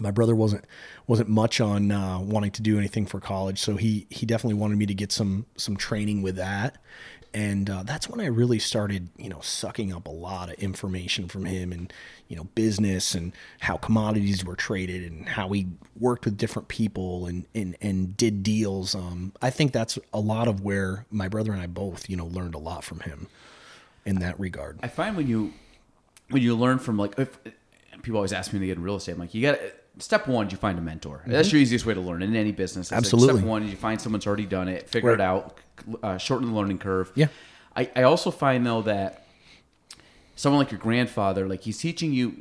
my brother wasn't, wasn't much on, uh, wanting to do anything for college. So he, he definitely wanted me to get some, some training with that. And, uh, that's when I really started, you know, sucking up a lot of information from him and, you know, business and how commodities were traded and how he worked with different people and, and, and did deals. Um, I think that's a lot of where my brother and I both, you know, learned a lot from him in that regard. I find when you, when you learn from, like, if people always ask me to get in real estate, I'm like, you got to, step one, you find a mentor. Mm-hmm. That's your easiest way to learn in any business. It's absolutely. Like, step one, you find someone's already done it, figure right. it out, uh, shorten the learning curve. Yeah. I, I also find, though, that someone like your grandfather, like, he's teaching you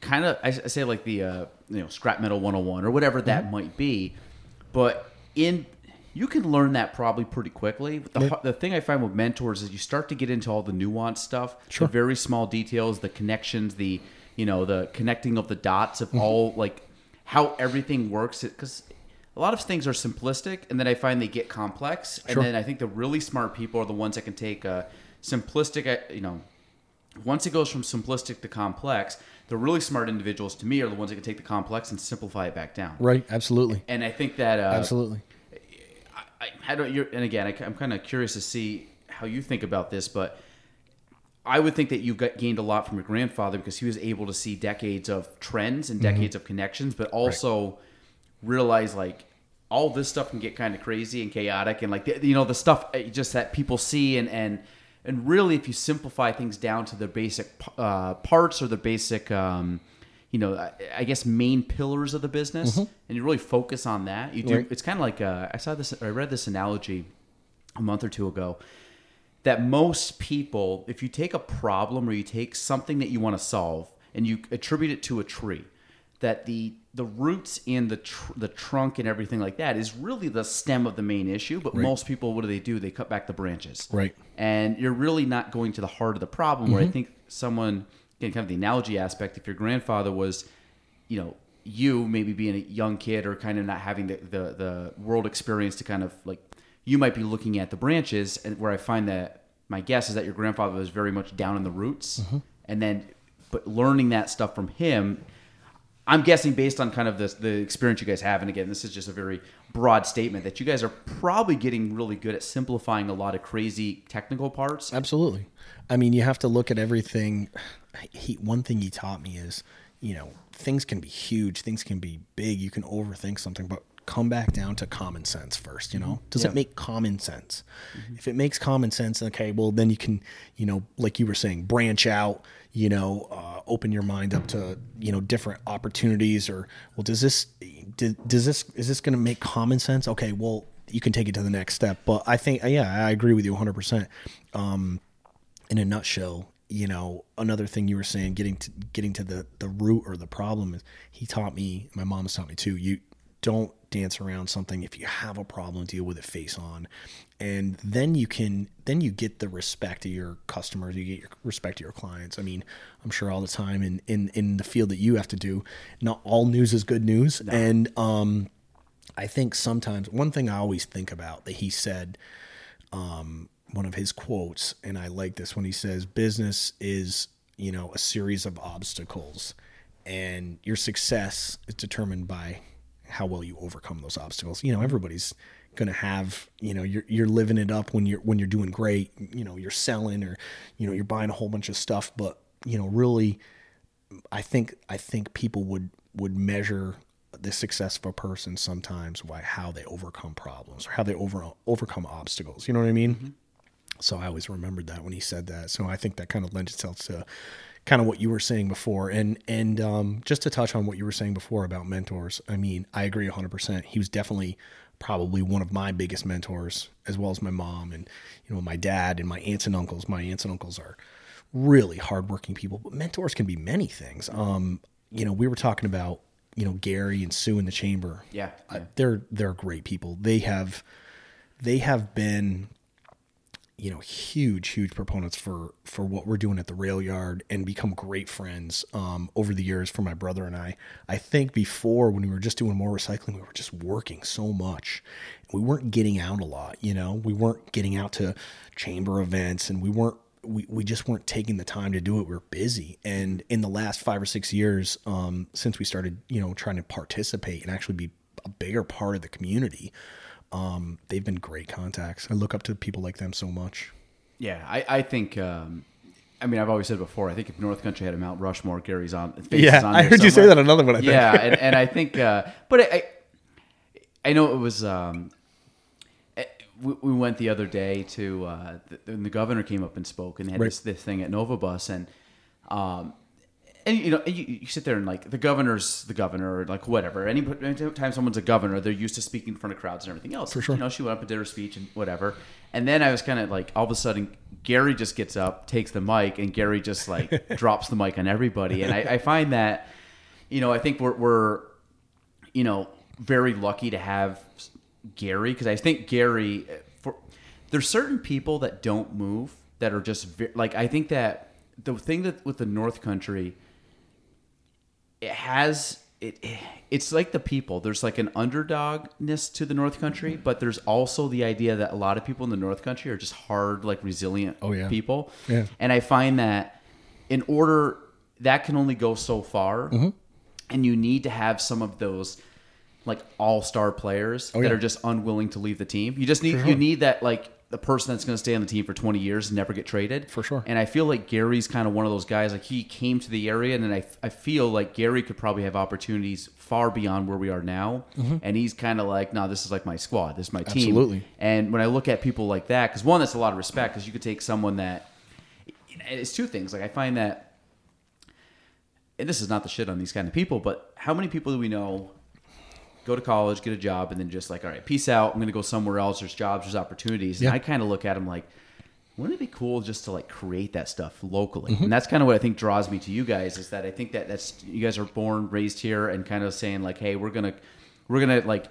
kind of, I, I say, like, the, uh, you know, scrap metal one oh one or whatever mm-hmm. that might be. But in, you can learn that probably pretty quickly. The, yeah. the thing I find with mentors is you start to get into all the nuanced stuff, sure. the very small details, the connections, the, you know, the connecting of the dots of mm-hmm. all, like, how everything works, because a lot of things are simplistic, and then I find they get complex. Sure. And then I think the really smart people are the ones that can take a simplistic, you know, once it goes from simplistic to complex, the really smart individuals to me are the ones that can take the complex and simplify it back down. Right. Absolutely. And I think that uh, absolutely. I, I don't. You're, and again, I, I'm kind of curious to see how you think about this, but I would think that you got gained a lot from your grandfather because he was able to see decades of trends and decades mm-hmm. of connections, but also right. realize, like, all this stuff can get kind of crazy and chaotic, and, like, the, you know, the stuff just that people see, and and and really, if you simplify things down to the basic uh, parts or the basic, um, you know, I, I guess main pillars of the business, mm-hmm. and you really focus on that, you do. Right. It's kind of like uh, I saw this, I read this analogy a month or two ago. That most people, if you take a problem or you take something that you want to solve and you attribute it to a tree, that the the roots and the tr- the trunk and everything like that is really the stem of the main issue. But right. most people, what do they do? They cut back the branches. Right. And you're really not going to the heart of the problem. Mm-hmm. Where I think someone, again, kind of the analogy aspect, if your grandfather was, you know, you maybe being a young kid or kind of not having the the, the world experience to kind of, like, you might be looking at the branches, and where I find that my guess is that your grandfather was very much down in the roots, mm-hmm. and then, but learning that stuff from him, I'm guessing based on kind of the the experience you guys have. And again, this is just a very broad statement that you guys are probably getting really good at simplifying a lot of crazy technical parts. Absolutely. I mean, you have to look at everything. He, one thing he taught me is, you know, things can be huge, things can be big, you can overthink something, but come back down to common sense first, you know? Does yeah. it make common sense? Mm-hmm. If it makes common sense, okay, well, then you can, you know, like you were saying, branch out, you know, uh, open your mind up to, you know, different opportunities. Or, well, does this, does, does this, is this going to make common sense? Okay, well, you can take it to the next step. But I think, yeah, I agree with you one hundred percent. Um, in a nutshell, you know, another thing you were saying, getting to, getting to the, the root or the problem is, he taught me, my mom has taught me too, you don't dance around something. If you have a problem, deal with it face on, and then you can then you get the respect of your customers, you get your respect of your clients. I mean, I'm sure all the time in in in the field that you have to do, not all news is good news. No. And um I think sometimes one thing I always think about that he said, um one of his quotes, and I like this when he says, business is, you know, a series of obstacles, and your success is determined by how well you overcome those obstacles. You know, everybody's going to have, you know, you're, you're living it up when you're, when you're doing great, you know, you're selling, or, you know, you're buying a whole bunch of stuff. But, you know, really, I think, I think people would, would measure the success of a person sometimes by how they overcome problems or how they over, overcome obstacles. You know what I mean? Mm-hmm. So I always remembered that when he said that. So I think that kind of lends itself to kind of what you were saying before. And, and, um, just to touch on what you were saying before about mentors. I mean, I agree a hundred percent. He was definitely probably one of my biggest mentors, as well as my mom and, you know, my dad and my aunts and uncles. My aunts and uncles are really hardworking people, but mentors can be many things. Um, you know, we were talking about, you know, Gary and Sue in the chamber. Yeah. yeah. Uh, they're, they're great people. They have, they have been, you know, huge, huge proponents for, for what we're doing at the rail yard, and become great friends, um, over the years for my brother and I. I think before, when we were just doing more recycling, we were just working so much. We weren't getting out a lot, you know, we weren't getting out to chamber events, and we weren't, we, we just weren't taking the time to do it. We were busy. And in the last five or six years, um, since we started, you know, trying to participate and actually be a bigger part of the community, Um, they've been great contacts. I look up to people like them so much. Yeah, I, I think, um, I mean, I've always said before, I think if North Country had a Mount Rushmore, Gary's on. Yeah, on I heard somewhere. You say that another one, I think. Yeah, and, and I think, uh, but I I know it was, um, we, we went the other day to, uh, the, the governor came up and spoke, and they had right. this, this thing at Nova Bus, and, um, and you know, you, you sit there and like the governor's the governor, or like whatever. Any time someone's a governor, they're used to speaking in front of crowds and everything else. For sure. You know, she went up and did her speech and whatever. And then I was kind of like, all of a sudden, Gary just gets up, takes the mic, and Gary just like drops the mic on everybody. And I, I find that, you know, I think we're, we're, you know, very lucky to have Gary, because I think Gary, for, there's certain people that don't move that are just ve- like, I think that the thing that with the North Country. It has it. It's like the people. There's like an underdogness to the North Country, but there's also the idea that a lot of people in the North Country are just hard, like resilient oh, yeah. people. Yeah. And I find that in order that can only go so far, mm-hmm. and you need to have some of those like all-star players oh, that yeah. are just unwilling to leave the team. You just need sure. you need that like the person that's going to stay on the team for twenty years and never get traded. For sure. And I feel like Gary's kind of one of those guys, like he came to the area, and then I, I feel like Gary could probably have opportunities far beyond where we are now. Mm-hmm. And he's kind of like, no, this is like my squad. This is my team. Absolutely. And when I look at people like that, because one, that's a lot of respect, because you could take someone that, it's two things. Like I find that, and this is not the shit on these kind of people, but how many people do we know go to college, get a job, and then just like, all right, peace out. I'm going to go somewhere else. There's jobs, there's opportunities. And yeah. I kind of look at them like, wouldn't it be cool just to like create that stuff locally? Mm-hmm. And that's kind of what I think draws me to you guys, is that I think that that's, you guys are born, raised here, and kind of saying like, hey, we're going to, we're going to like,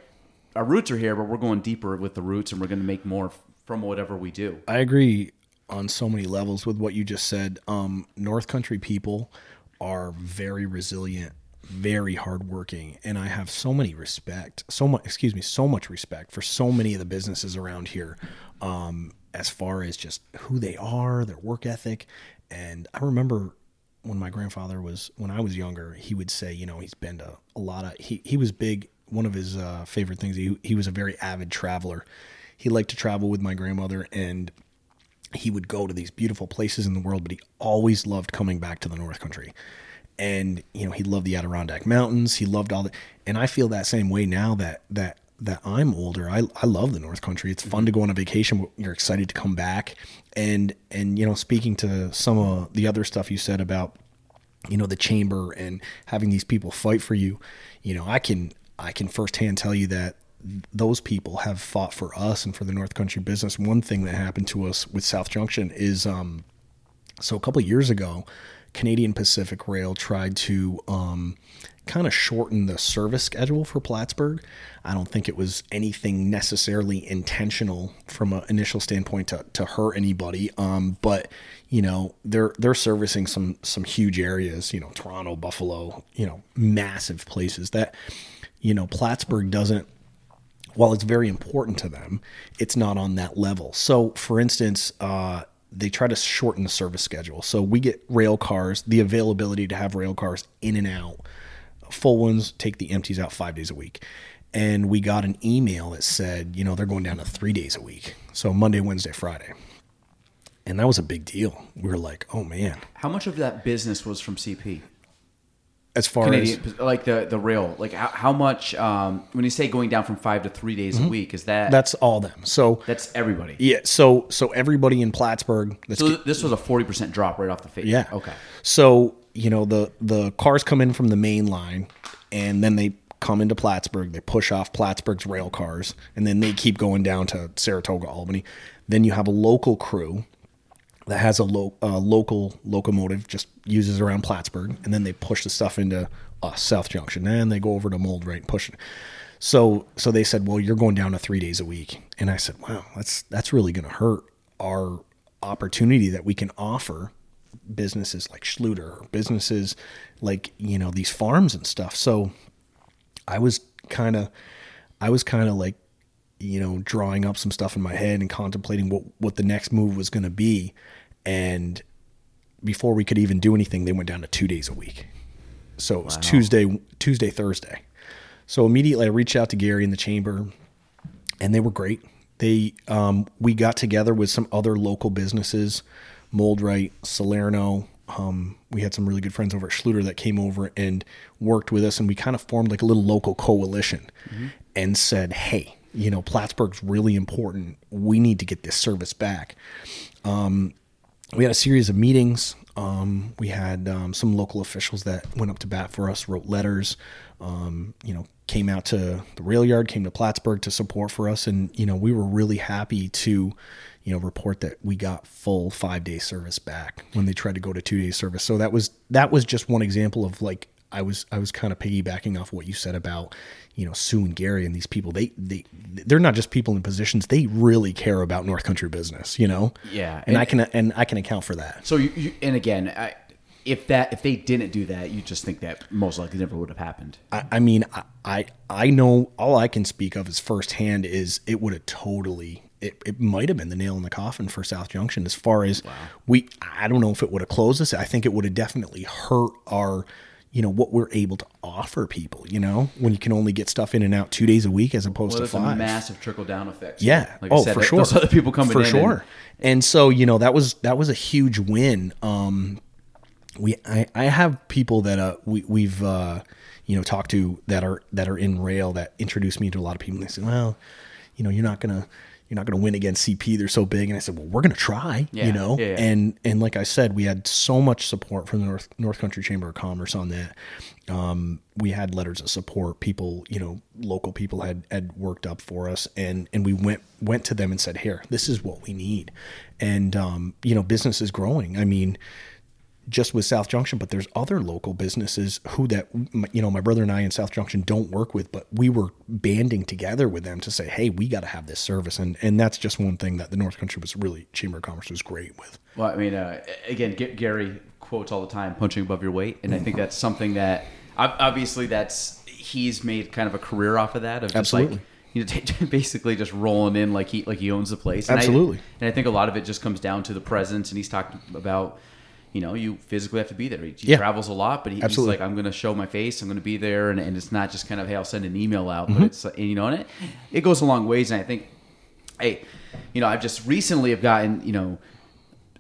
our roots are here, but we're going deeper with the roots, and we're going to make more from whatever we do. I agree on so many levels with what you just said. Um, North Country people are very resilient, very hardworking, and I have so many respect, so much, excuse me, so much respect for so many of the businesses around here, um, as far as just who they are, their work ethic. And I remember when my grandfather was, when I was younger, he would say, you know, he's been to a lot of, he, he was big. One of his uh, favorite things, he, he was a very avid traveler. He liked to travel with my grandmother, and he would go to these beautiful places in the world, but he always loved coming back to the North Country. And, you know, he loved the Adirondack Mountains. He loved all that. And I feel that same way now that that that I'm older. I, I love the North Country. It's fun to go on a vacation. You're excited to come back. And, and you know, speaking to some of the other stuff you said about, you know, the chamber and having these people fight for you, you know, I can I can firsthand tell you that those people have fought for us and for the North Country business. One thing that happened to us with South Junction is, um, so a couple of years ago, Canadian Pacific Rail tried to um, kind of shorten the service schedule for Plattsburgh. I don't think it was anything necessarily intentional from an initial standpoint to, to hurt anybody. Um, but, you know, they're they're servicing some some huge areas, you know, Toronto, Buffalo, you know, massive places that, you know, Plattsburgh doesn't. While it's very important to them, it's not on that level. So, for instance, uh, they try to shorten the service schedule. So we get rail cars, the availability to have rail cars in and out, full ones, take the empties out five days a week. And we got an email that said, you know, they're going down to three days a week. So Monday, Wednesday, Friday. And that was a big deal. We were like, oh man. How much of that business was from C P? As far Canadian, as like the, the rail, like how, how much, um, when you say going down from five to three days mm-hmm. a week, is that, that's all them. So that's everybody. Yeah. So, so everybody in Plattsburgh. That's so get, this was a forty percent drop right off the face. Yeah. Okay. So, you know, the, the cars come in from the main line, and then they come into Plattsburgh. They push off Plattsburgh's rail cars, and then they keep going down to Saratoga, Albany. Then you have a local crew that has a lo- uh, local locomotive, just uses around Plattsburgh, and then they push the stuff into uh, South Junction, and they go over to Moldwright and push it. So so they said, well, you're going down to three days a week. And I said, wow, that's that's really going to hurt our opportunity that we can offer businesses like Schluter, or businesses like, you know, these farms and stuff. So I was kind of, I was kind of like, you know, drawing up some stuff in my head and contemplating what, what the next move was going to be. And before we could even do anything, they went down to two days a week. So it was wow. Tuesday, Tuesday, Thursday. So immediately I reached out to Gary in the chamber, and they were great. They, um, we got together with some other local businesses, Moldwright, Salerno. Um, we had some really good friends over at Schluter that came over and worked with us, and we kind of formed like a little local coalition mm-hmm. and said, hey, you know, Plattsburgh's really important. We need to get this service back. Um, we had a series of meetings. Um, we had um, some local officials that went up to bat for us, wrote letters, um, you know, came out to the rail yard, came to Plattsburgh to support for us. And, you know, we were really happy to, you know, report that we got full five day service back when they tried to go to two day service. So that was, that was just one example of like, I was, I was kind of piggybacking off what you said about, you know, Sue and Gary and these people, they, they, they're not just people in positions. They really care about North Country business, you know? Yeah. And, and I can, and I can account for that. So you, you and again, I, if that, if they didn't do that, you just think that most likely never would have happened. I, I mean, I, I, I know all I can speak of is firsthand is it would have totally, it, it might've been the nail in the coffin for South Junction. As far as wow. we, I don't know if it would have closed us. I think it would have definitely hurt our, you know, what we're able to offer people, you know, when you can only get stuff in and out two days a week as opposed well, to five. A massive trickle down effect. Yeah. Like oh, I said, for like sure. Those other people coming for in. For sure. And, and so, you know, that was, that was a huge win. Um, we, I, I have people that, uh, we, we've, uh, you know, talked to that are, that are in rail that introduced me to a lot of people. And they said, well, you know, you're not going to, you're not going to win against C P. They're so big. And I said, well, we're going to try, yeah, you know? Yeah, yeah. And, and like I said, we had so much support from the North, North Country Chamber of Commerce on that. Um, we had letters of support. People, you know, local people had, had worked up for us, and, and we went, went to them and said, here, this is what we need. And, um, you know, business is growing. I mean, just with South Junction, but there's other local businesses who that, you know, my brother and I in South Junction don't work with, but we were banding together with them to say, hey, we got to have this service. And, and that's just one thing that the North Country was really, Chamber of Commerce was great with. Well, I mean, uh, again, G- Gary quotes all the time, punching above your weight. And I think that's something that obviously that's, he's made kind of a career off of that. Of just Absolutely. Like, you know, t- basically just rolling in like he, like he owns the place. And Absolutely. I, and I think a lot of it just comes down to the presence. And he's talked about, you know, you physically have to be there. He, he yeah. travels a lot, but he, he's like, I'm going to show my face. I'm going to be there. And, and it's not just kind of, hey, I'll send an email out, mm-hmm. but it's, and, you know, and it, it goes a long ways. And I think, hey, you know, I've just recently have gotten, you know,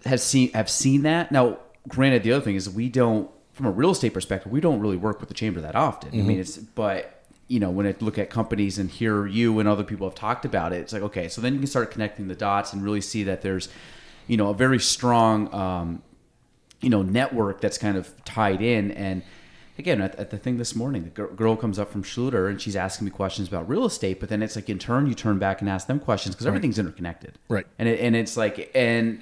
have seen, have seen that. Now, granted, the other thing is we don't, from a real estate perspective, we don't really work with the chamber that often. Mm-hmm. I mean, it's, but you know, when I look at companies and hear you and other people have talked about it, it's like, okay, so then you can start connecting the dots and really see that there's, you know, a very strong, um, you know, network that's kind of tied in. And again, at, at the thing this morning, the g- girl comes up from Schluter and she's asking me questions about real estate, but then it's like in turn, you turn back and ask them questions because everything's right. interconnected. Right. And it, and it's like, and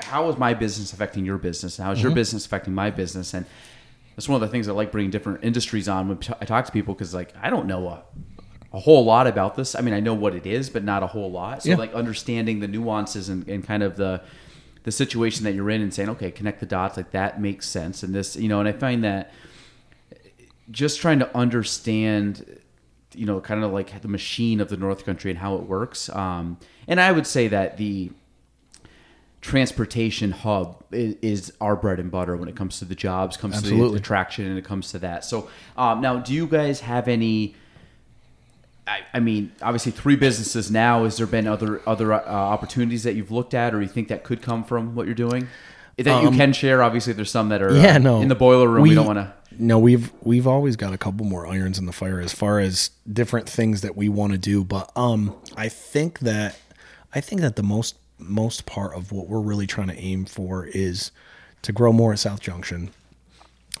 how is my business affecting your business? And how is mm-hmm. your business affecting my business? And that's one of the things I like bringing different industries on when I talk to people, because like, I don't know a, a whole lot about this. I mean, I know what it is, but not a whole lot. So yeah. like understanding the nuances and, and kind of the, the situation that you're in and saying, okay, connect the dots, like that makes sense. And this, you know, and I find that just trying to understand, you know, kind of like the machine of the North Country and how it works. Um, and I would say that the transportation hub is, is our bread and butter when it comes to the jobs, comes Absolutely. to the attraction, and it comes to that. So um, now, do you guys have any... I, I mean, obviously three businesses now. Has there been other other uh, opportunities that you've looked at or you think that could come from what you're doing that um, you can share? Obviously, there's some that are yeah, uh, no, in the boiler room. We, we don't want to. No, we've we've always got a couple more irons in the fire as far as different things that we want to do. But um, I think that I think that the most most part of what we're really trying to aim for is to grow more at South Junction.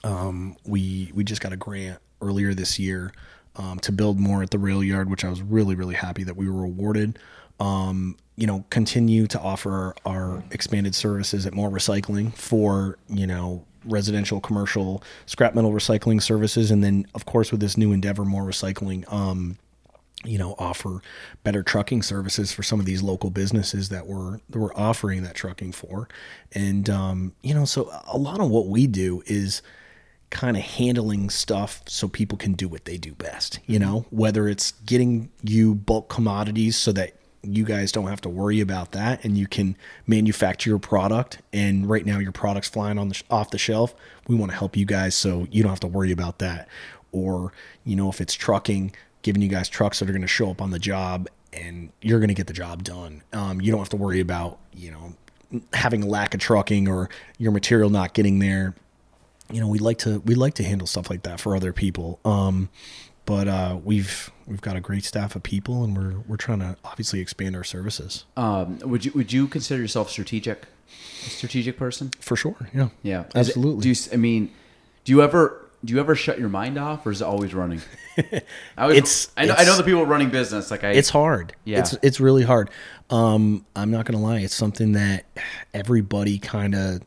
Um, we we just got a grant earlier this year. Um, to build more at the rail yard, which I was really, really happy that we were awarded. Um, you know, continue to offer our expanded services at Moore Recycling for, you know, residential, commercial, scrap metal recycling services. And then, of course, with this new endeavor, Moore Recycling, um, you know, offer better trucking services for some of these local businesses that were, that were offering that trucking for. And, um, you know, so a lot of what we do is kind of handling stuff so people can do what they do best, you know, whether it's getting you bulk commodities so that you guys don't have to worry about that and you can manufacture your product. And right now your product's flying on the, off the shelf. We want to help you guys so you don't have to worry about that. Or, you know, if it's trucking, giving you guys trucks that are going to show up on the job and you're going to get the job done. Um, you don't have to worry about, you know, having a lack of trucking or your material not getting there. You know, we like to, we like to handle stuff like that for other people. Um, but, uh, we've, we've got a great staff of people and we're, we're trying to obviously expand our services. Um, would you, would you consider yourself strategic, a strategic person? For sure. Yeah. Yeah. Absolutely. It, do you, I mean, do you ever, Do you ever shut your mind off, or is it always running? I always, it's, I know, it's I know the people running business. Like I, it's hard. Yeah, it's it's really hard. Um, I'm not gonna lie. It's something that everybody kind of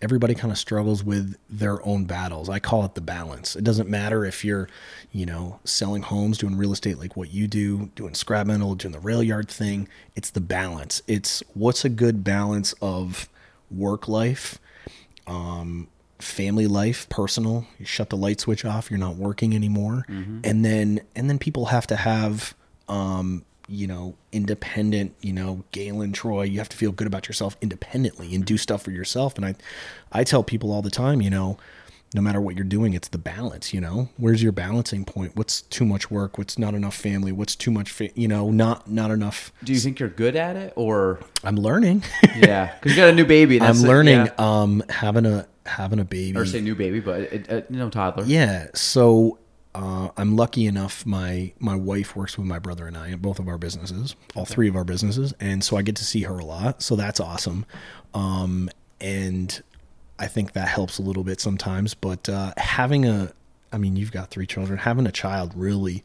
everybody kind of struggles with their own battles. I call it the balance. It doesn't matter if you're, you know, selling homes, doing real estate like what you do, doing scrap metal, doing the rail yard thing. It's the balance. It's what's a good balance of work life. Um. Family life, personal, you shut the light switch off, you're not working anymore. Mm-hmm. And then, and then people have to have, um, you know, independent, you know, Galen, Troy, you have to feel good about yourself independently and do stuff for yourself. And I, I tell people all the time, you know, no matter what you're doing, it's the balance, you know, where's your balancing point? What's too much work? What's not enough family? What's too much, fa- you know, not, not enough. Do you think you're good at it or? I'm learning. Yeah. Cause you got a new baby. And that's I'm learning, it, yeah. um, having a, having a baby or say new baby, but it, it, no toddler. Yeah. So, uh, I'm lucky enough. My, my wife works with my brother and I at both of our businesses, all okay. three of our businesses. And so I get to see her a lot. So that's awesome. Um, and I think that helps a little bit sometimes, but, uh, having a, I mean, you've got three children, having a child really,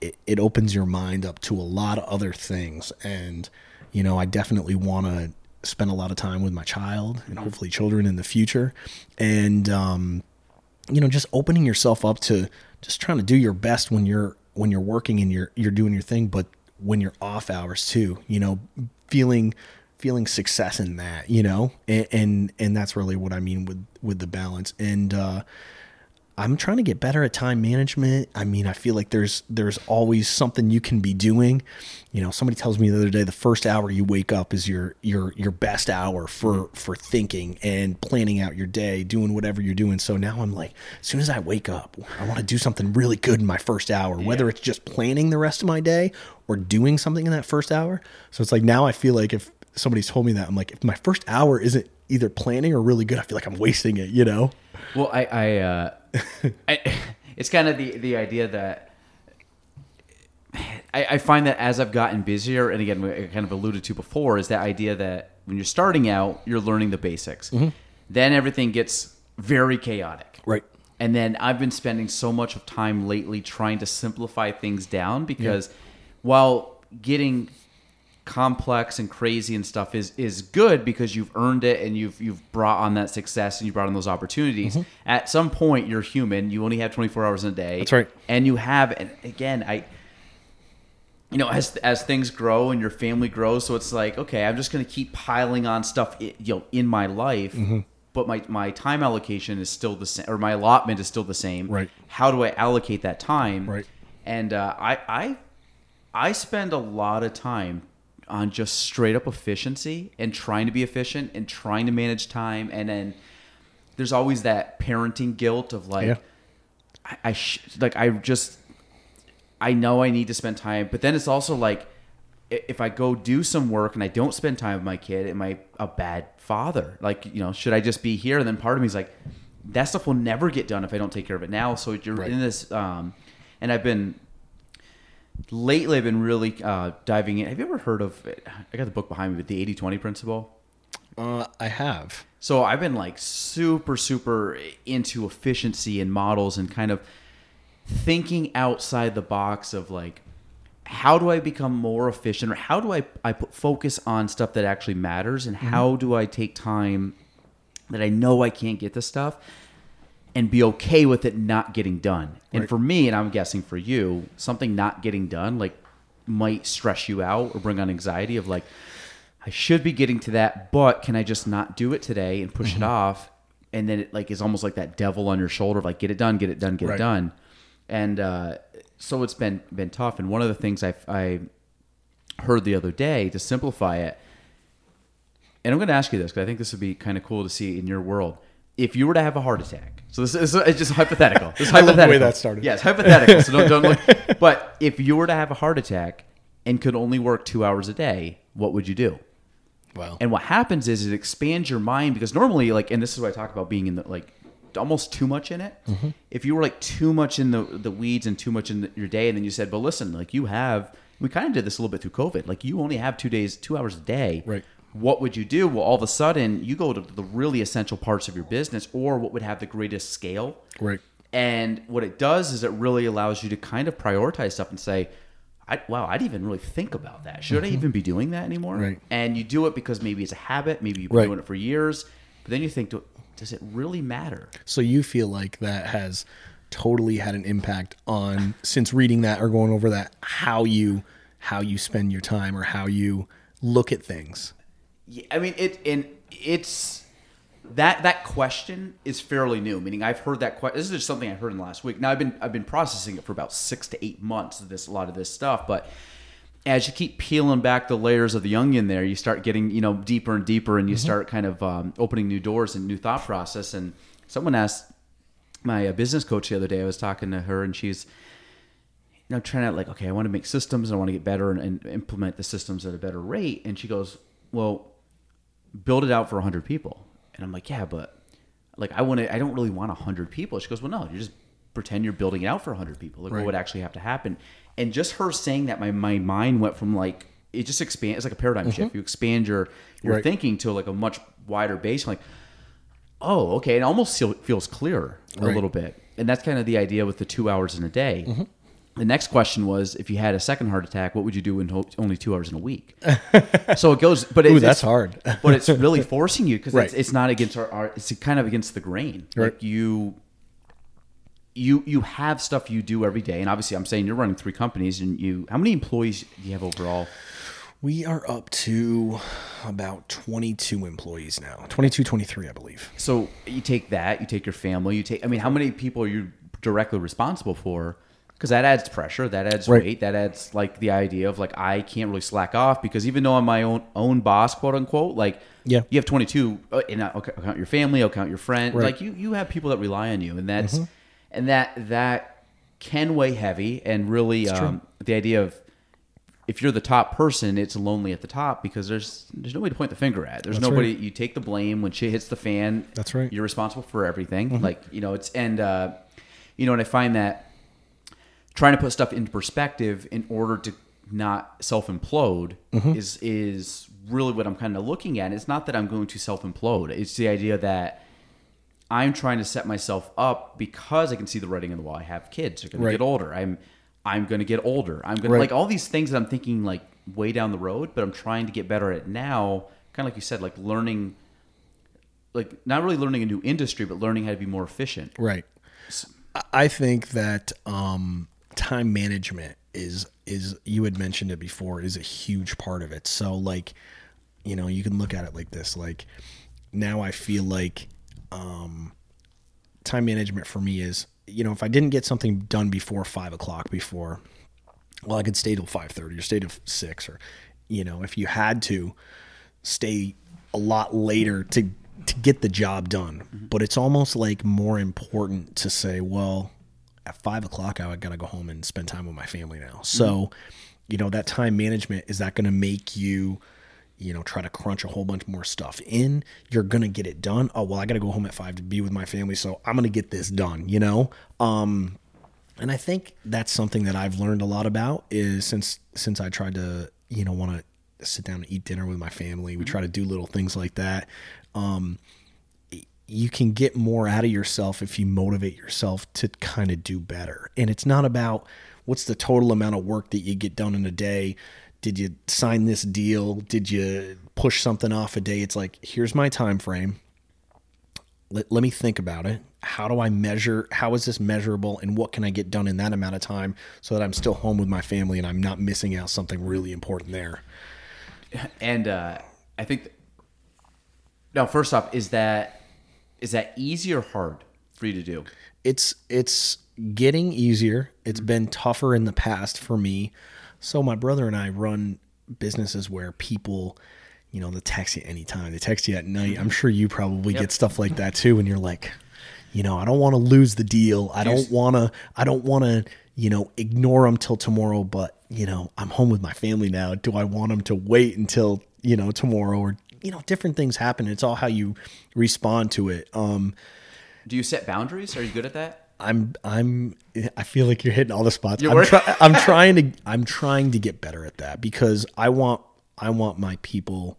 it, it opens your mind up to a lot of other things. And, you know, I definitely want to spend a lot of time with my child and hopefully children in the future. And, um, you know, just opening yourself up to just trying to do your best when you're, when you're working and you're, you're doing your thing, but when you're off hours too, you know, feeling, feeling success in that, you know, and, and, and that's really what I mean with, with the balance. And, uh, I'm trying to get better at time management. I mean, I feel like there's there's always something you can be doing. You know, somebody tells me the other day the first hour you wake up is your your your best hour for for thinking and planning out your day, doing whatever you're doing. So now I'm like, as soon as I wake up, I want to do something really good in my first hour, yeah. whether it's just planning the rest of my day or doing something in that first hour. So it's like now I feel like if somebody's told me that, I'm like, if my first hour isn't either planning or really good, I feel like I'm wasting it, you know? Well, I... I uh... I, it's kind of the, the idea that I, I find that as I've gotten busier, and again, I kind of alluded to before, is that idea that when you're starting out, you're learning the basics. Mm-hmm. Then everything gets very chaotic. Right. And then I've been spending so much of time lately trying to simplify things down because yeah. while getting complex and crazy and stuff is is good because you've earned it and you've you've brought on that success and you brought on those opportunities. Mm-hmm. At some point, you're human. You only have twenty-four hours in a day. That's right. And you have, and again, I, you know, as as things grow and your family grows, so it's like, okay, I'm just going to keep piling on stuff, you know, in my life. Mm-hmm. But my my time allocation is still the same, or my allotment is still the same. Right. How do I allocate that time? Right. And uh, I I I spend a lot of time on just straight up efficiency and trying to be efficient and trying to manage time. And then there's always that parenting guilt of like, yeah. I, I sh- like, I just, I know I need to spend time, but then it's also like, if I go do some work and I don't spend time with my kid, am I a bad father? Like, you know, should I just be here? And then part of me is like, that stuff will never get done if I don't take care of it now. So you're right. in this, um, and I've been, Lately, I've been really uh, diving in. Have you ever heard of it? I got the book behind me, but the eighty-twenty principle? Uh, I have. So I've been like super, super into efficiency and models and kind of thinking outside the box of like, how do I become more efficient? Or how do I, I put focus on stuff that actually matters? And mm-hmm. how do I take time that I know I can't get to stuff? and be okay with it not getting done. And right. for me, and I'm guessing for you, something not getting done like might stress you out or bring on anxiety of like, I should be getting to that, but can I just not do it today and push mm-hmm. it off? And then it like is almost like that devil on your shoulder of like, get it done, get it done, get right. it done. And uh, so it's been been tough. And one of the things I I heard the other day to simplify it, and I'm going to ask you this because I think this would be kind of cool to see in your world. If you were to have a heart attack, so this is it's just hypothetical. This is hypothetical. I love the way that started. Yes, hypothetical. So don't don't look. But if you were to have a heart attack and could only work two hours a day, what would you do? Wow. And what happens is it expands your mind because normally, like, and this is what I talk about being in the like almost too much in it. Mm-hmm. If you were like too much in the the weeds and too much in the, your day, and then you said, "But listen, like you have," we kind of did this a little bit through COVID. Like you only have two days, two hours a day, right? What would you do? Well, all of a sudden, you go to the really essential parts of your business or what would have the greatest scale. Right. And what it does is it really allows you to kind of prioritize stuff and say, I, wow, I didn't even really think about that. Should mm-hmm. I even be doing that anymore? Right. And you do it because maybe it's a habit. Maybe you've been right. doing it for years. But then you think, does it really matter? So you feel like that has totally had an impact on, since reading that or going over that, how you how you spend your time or how you look at things. Yeah, I mean, it and it's that that question is fairly new. Meaning, I've heard that question. This is just something I heard in the last week. Now, I've been I've been processing it for about six to eight months. This a lot of this stuff, but as you keep peeling back the layers of the onion, there you start getting you know deeper and deeper, and you mm-hmm. start kind of um, opening new doors and new thought process. And someone asked my uh, business coach the other day. I was talking to her, and she's you know trying to like, okay, I want to make systems, and I want to get better and, and implement the systems at a better rate. And she goes, well, build it out for one hundred people. And I'm like, yeah, but like I want to, I don't really want one hundred people. She goes, well, no, you just pretend you're building it out for one hundred people. Like right. what would actually have to happen? And just her saying that, my, my mind went from like, it just expands. It's like a paradigm mm-hmm. shift. You expand your, your right. thinking to like a much wider base. I'm like, oh, okay. It almost feels clearer a right. little bit. And that's kind of the idea with the two hours in a day. Mm-hmm. The next question was, if you had a second heart attack, what would you do in ho- only two hours in a week? So it goes, but it, Ooh, that's it's hard. But it's really forcing you because right. it's, it's not against our, our, it's kind of against the grain. Right. Like you, you, you have stuff you do every day, and obviously, I'm saying you're running three companies, and you. How many employees do you have overall? We are up to about twenty-two employees now, twenty-two, twenty-three, I believe. So you take that, you take your family, you take. I mean, how many people are you directly responsible for? Because that adds pressure, that adds right. weight, that adds like the idea of like I can't really slack off because even though I'm my own own boss, quote unquote, like yeah. you have twenty-two, and I'll count your family, I'll count your friend, right. like you you have people that rely on you, and that's mm-hmm. and that that can weigh heavy, and really um, the idea of if you're the top person, it's lonely at the top because there's there's nobody to point the finger at. There's that's nobody right. you take the blame when shit hits the fan. That's right. You're responsible for everything, mm-hmm. like you know it's and uh, you know, and I find that. Trying to put stuff into perspective in order to not self-implode mm-hmm. is is really what I'm kind of looking at. It's not that I'm going to self-implode. It's the idea that I'm trying to set myself up because I can see the writing on the wall. I have kids. They're going right. to get older. I'm I'm going to get older. I'm going right. to like all these things that I'm thinking like way down the road, but I'm trying to get better at now. Kind of like you said, like learning, like not really learning a new industry, but learning how to be more efficient. Right. So, I think that... um time management is, is you had mentioned it before, is a huge part of it. So like, you know, you can look at it like this, like now I feel like, um, time management for me is, you know, if I didn't get something done before five o'clock before, well, I could stay till five thirty or stay till six, or, you know, if you had to stay a lot later to, to get the job done, mm-hmm. but it's almost like more important to say, well, at five o'clock, I got to go home and spend time with my family now. So, you know, that time management, is that going to make you, you know, try to crunch a whole bunch more stuff in? You're going to get it done. Oh, well, I got to go home at five to be with my family, so I'm going to get this done, you know? Um, and I think that's something that I've learned a lot about is since, since I tried to, you know, want to sit down and eat dinner with my family, we try to do little things like that. Um, you can get more out of yourself if you motivate yourself to kind of do better. And it's not about what's the total amount of work that you get done in a day. Did you sign this deal? Did you push something off a day? It's like, here's my time frame. let, let me think about it. How do I measure? How is this measurable? And what can I get done in that amount of time so that I'm still home with my family and I'm not missing out something really important there? And uh, I think, th- no, first off, is that is that easy or hard for you to do? It's it's getting easier. It's mm-hmm. been tougher in the past for me. So my brother and I run businesses where people, you know, they text you anytime. They text you at night. I'm sure you probably yep. get stuff like that too. And you're like, you know, I don't want to lose the deal. I don't want to, I don't want to, you know, ignore them till tomorrow, but you know, I'm home with my family now. Do I want them to wait until, you know, tomorrow? Or, you know, different things happen. It's all how you respond to it. Um, Do you set boundaries? Are you good at that? I'm, I'm, I feel like you're hitting all the spots. I'm, try, I'm trying to, I'm trying to get better at that because I want, I want my people,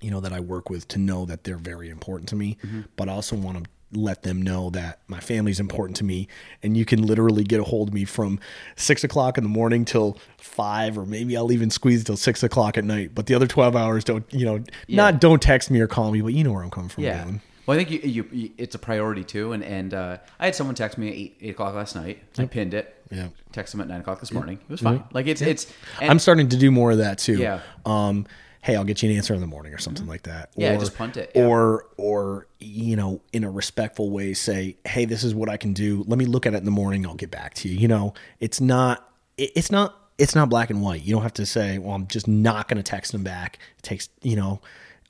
you know, that I work with to know that they're very important to me, mm-hmm. but I also want to let them know that my family's important to me. And you can literally get a hold of me from six o'clock in the morning till five, or maybe I'll even squeeze till six o'clock at night. But the other twelve hours don't, you know, yeah. not don't text me or call me, but you know where I'm coming from. Yeah. Galen. Well, I think you, you, it's a priority too, and and uh, I had someone text me at eight, eight o'clock last night. Yep. I pinned it. Yeah. Text them at nine o'clock this morning. Yep. It was fine. Yep. Like it's yep. it's. And I'm starting to do more of that too. Yeah. Um. Hey, I'll get you an answer in the morning or something mm-hmm. like that. Or, yeah. Just punt it. Yeah. Or or you know, in a respectful way, say, hey, this is what I can do. Let me look at it in the morning. I'll get back to you. You know, it's not. It, it's not. It's not black and white. You don't have to say, well, I'm just not going to text them back. It takes you know.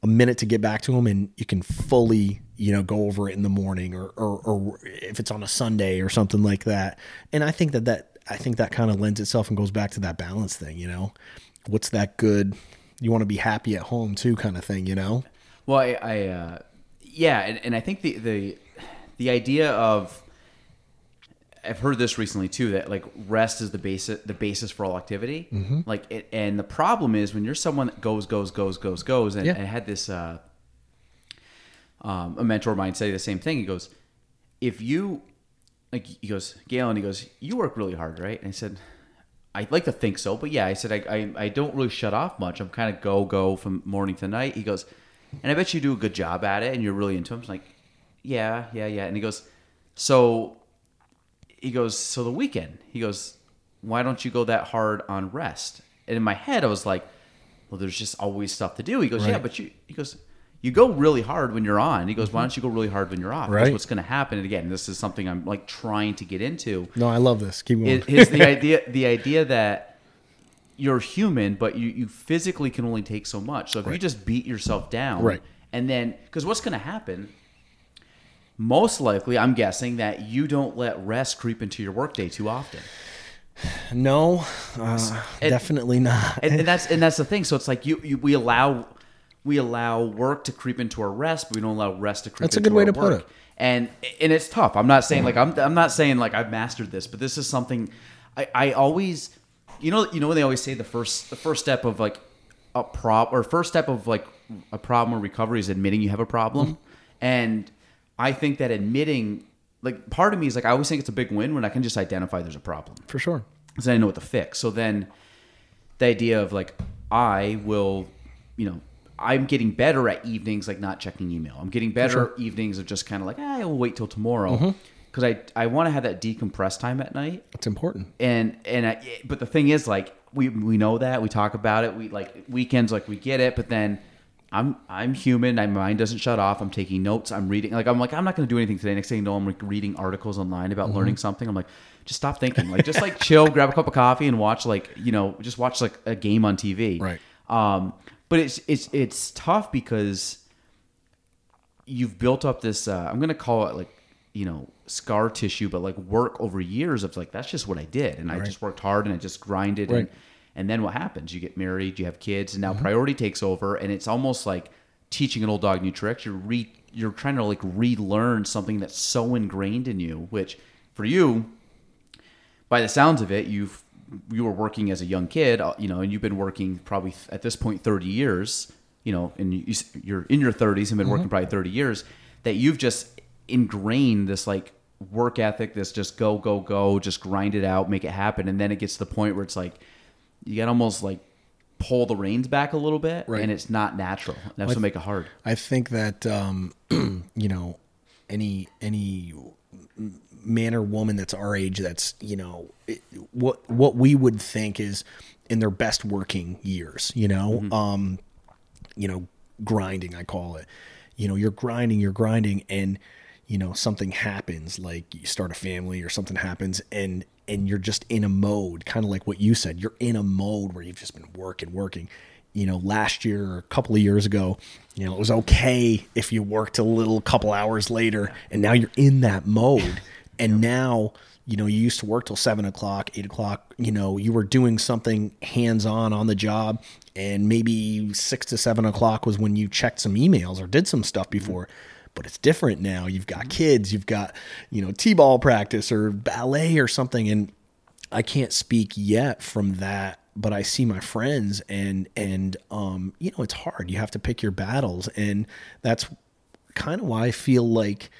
a minute to get back to them, and you can fully, you know, go over it in the morning or, or, or if it's on a Sunday or something like that. And I think that that, I think that kind of lends itself and goes back to that balance thing, you know, what's that good, you want to be happy at home too, kind of thing, you know? Well, I, I uh, yeah. And, and I think the, the, the idea of, I've heard this recently too, that like rest is the basis, the basis for all activity. Mm-hmm. Like, it, and the problem is when you're someone that goes, goes, goes, goes, goes, and yeah. I had this, uh, um, a mentor of mine say the same thing. He goes, if you like, he goes, Galen, he goes, you work really hard, right? And I said, I'd like to think so, but yeah, I said, I, I, I don't really shut off much. I'm kind of go, go from morning to night. He goes, and I bet you do a good job at it and you're really into him. I'm like, yeah, yeah, yeah. And he goes, so He goes, so the weekend, he goes, why don't you go that hard on rest? And in my head, I was like, well, there's just always stuff to do. He goes, right. yeah, but you, he goes, you go really hard when you're on. He goes, why don't you go really hard when you're off? Right. That's what's going to happen. And again, this is something I'm like trying to get into. No, I love this. Keep going. It's the idea, the idea that you're human, but you, you physically can only take so much. So if right. you just beat yourself down right. and then, because what's going to happen, most likely, I'm guessing that you don't let rest creep into your workday too often. No, uh, and, definitely not. And, and that's and that's the thing. So it's like you, you we allow we allow work to creep into our rest, but we don't allow rest to creep. That's into our work. That's a good way to put it. And and it's tough. I'm not saying like I'm I'm not saying like I've mastered this, but this is something I, I always you know you know when they always say the first the first step of like a prob or first step of like a problem or recovery is admitting you have a problem mm-hmm. and I think that admitting, like part of me is like, I always think it's a big win when I can just identify there's a problem. For sure. Because I know what to fix. So then the idea of like, I will, you know, I'm getting better at evenings, like not checking email. I'm getting better sure. evenings of just kind of like, eh, I'll wait till tomorrow. Because mm-hmm. I, I want to have that decompress time at night. It's important. And, and I, but the thing is like, we, we know that we talk about it. We like weekends, like we get it, but then I'm I'm human. My mind doesn't shut off. I'm taking notes. I'm reading. Like I'm like I'm not going to do anything today. Next thing you know, I'm like reading articles online about mm-hmm. learning something. I'm like, just stop thinking. Like just like chill, grab a cup of coffee, and watch like you know just watch like a game on T V. Right. Um. But it's it's it's tough because you've built up this. Uh, I'm going to call it like you know scar tissue, but like work over years of like that's just what I did, and right. I just worked hard and I just grinded. Right. And, And then what happens? You get married, you have kids, and now mm-hmm. priority takes over. And it's almost like teaching an old dog new tricks. You're re, you're trying to like relearn something that's so ingrained in you, which for you, by the sounds of it, you've you were working as a young kid, you know, and you've been working probably at this point thirty years, you know, and you, you're in your thirties and been mm-hmm. working probably thirty years. That you've just ingrained this like work ethic, this just go go go, just grind it out, make it happen, and then it gets to the point where it's like. You got to almost like pull the reins back a little bit right. and it's not natural. That's well, what make it hard. I think that, um, you know, any any man or woman that's our age that's, you know, it, what what we would think is in their best working years, you know, mm-hmm. um, you know, grinding, I call it. You know, you're grinding, you're grinding, and, you know, something happens, like you start a family or something happens, and and you're just in a mode, kind of like what you said. You're in a mode where you've just been working, working. You know, last year or a couple of years ago, you know, it was okay if you worked a little couple hours later, and now you're in that mode. And now, you know, you used to work till seven o'clock, eight o'clock, you know, you were doing something hands-on on the job, and maybe six to seven o'clock was when you checked some emails or did some stuff before. But it's different now. You've got kids, you've got, you know, t-ball practice or ballet or something. And I can't speak yet from that, but I see my friends, and, and, um, you know, it's hard. You have to pick your battles. And that's kind of why I feel like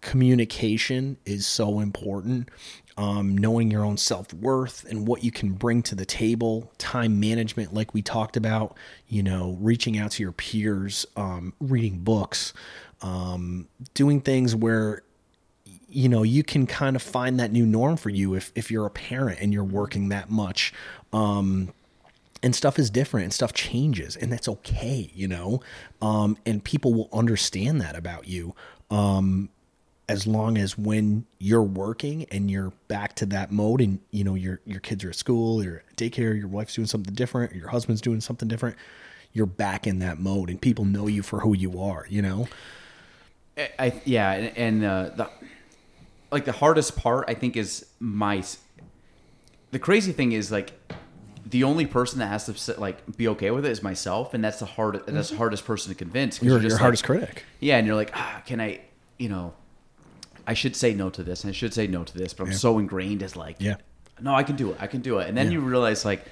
communication is so important. Um, knowing your own self-worth and what you can bring to the table, time management, like we talked about, you know, reaching out to your peers, um, reading books, um, doing things where, you know, you can kind of find that new norm for you if, if you're a parent and you're working that much. Um, and stuff is different and stuff changes, and that's okay, you know. Um, and people will understand that about you. Um, as long as when you're working and you're back to that mode, and, you know, your, your kids are at school, you're at daycare, your wife's doing something different, or your husband's doing something different, you're back in that mode, and people know you for who you are, you know? I, I yeah. And, and uh, the, like the hardest part, I think, is my, the crazy thing is, like, the only person that has to, like, be okay with it is myself. And that's the hard, mm-hmm. that's the hardest person to convince. You're, you're your like, hardest critic. Yeah. And you're like, ah, can I, you know, I should say no to this and I should say no to this, but I'm yeah. so ingrained as like, yeah. no, I can do it. I can do it. And then yeah. you realize, like,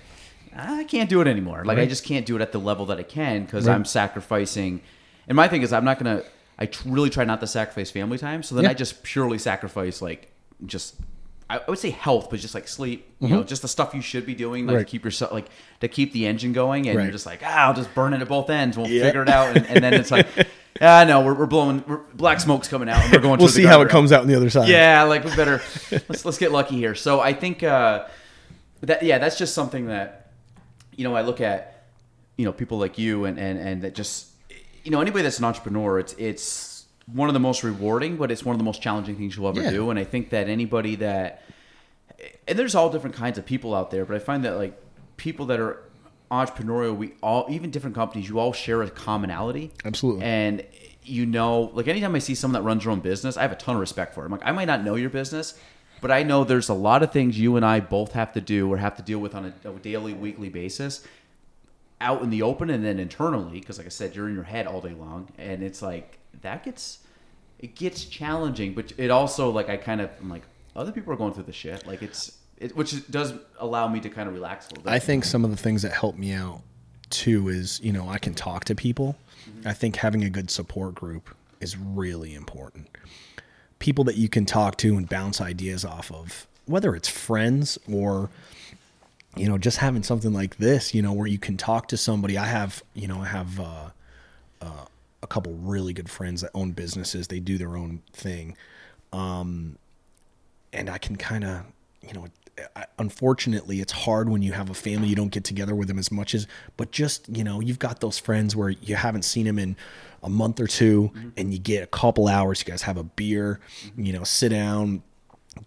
I can't do it anymore. Like, right. I just can't do it at the level that I can, because right. I'm sacrificing. And my thing is, I'm not going to, I really try not to sacrifice family time. So then yeah. I just purely sacrifice, like, just, I would say health, but just like sleep, mm-hmm. you know, just the stuff you should be doing, like right. to keep yourself, like to keep the engine going. And right. you're just like, ah, I'll just burn it at both ends. We'll yeah. figure it out. And, and then it's like, ah, no, we're, we're blowing, we're, black smoke's coming out. And we're going. We'll see the how it comes out on the other side. Yeah. Like, we better, let's, let's get lucky here. So I think, uh, that, yeah, that's just something that, you know, I look at, you know, people like you and, and, and that just, you know, anybody that's an entrepreneur, it's, it's, one of the most rewarding, but it's one of the most challenging things you'll ever yeah. do. And I think that anybody that, and there's all different kinds of people out there, but I find that, like, people that are entrepreneurial, we all, even different companies, you all share a commonality. Absolutely. And, you know, like, anytime I see someone that runs their own business, I have a ton of respect for it. I'm like, I might not know your business, but I know there's a lot of things you and I both have to do or have to deal with on a, a daily, weekly basis out in the open. And then internally, because, like I said, you're in your head all day long, and it's like, that gets, it gets challenging, but it also, like, I kind of, I'm like, other people are going through the shit. Like, it's, it, which does allow me to kind of relax a little bit. I think some of the things that help me out too is, you know, I can talk to people. Mm-hmm. I think having a good support group is really important. People that you can talk to and bounce ideas off of, whether it's friends or, you know, just having something like this, you know, where you can talk to somebody. I have, you know, I have, uh, uh, a couple really good friends that own businesses. They do their own thing. Um, and I can kind of, you know, I, unfortunately it's hard when you have a family, you don't get together with them as much as, but just, you know, you've got those friends where you haven't seen them in a month or two, mm-hmm. and you get a couple hours, you guys have a beer, you know, sit down,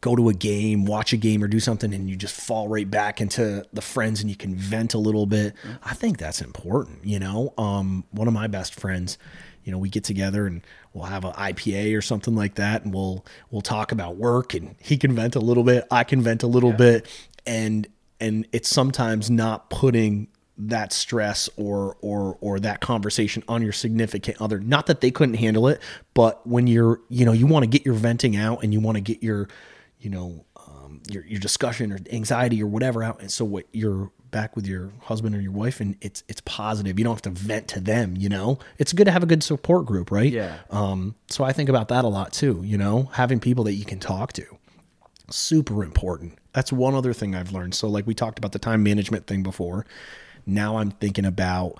go to a game, watch a game or do something, and you just fall right back into the friends and you can vent a little bit. I think that's important. You know, um, one of my best friends, you know, we get together and we'll have an I P A or something like that. And we'll, we'll talk about work, and he can vent a little bit. I can vent a little yeah. bit. And, and it's sometimes not putting that stress or, or, or that conversation on your significant other. Not that they couldn't handle it, but when you're, you know, you want to get your venting out and you want to get your, you know, um, your, your discussion or anxiety or whatever out. And so what, you're back with your husband or your wife, and it's, it's positive. You don't have to vent to them, you know, it's good to have a good support group. Right. Yeah. Um, so I think about that a lot too, you know, having people that you can talk to, super important. That's one other thing I've learned. So, like, we talked about the time management thing before. Now I'm thinking about,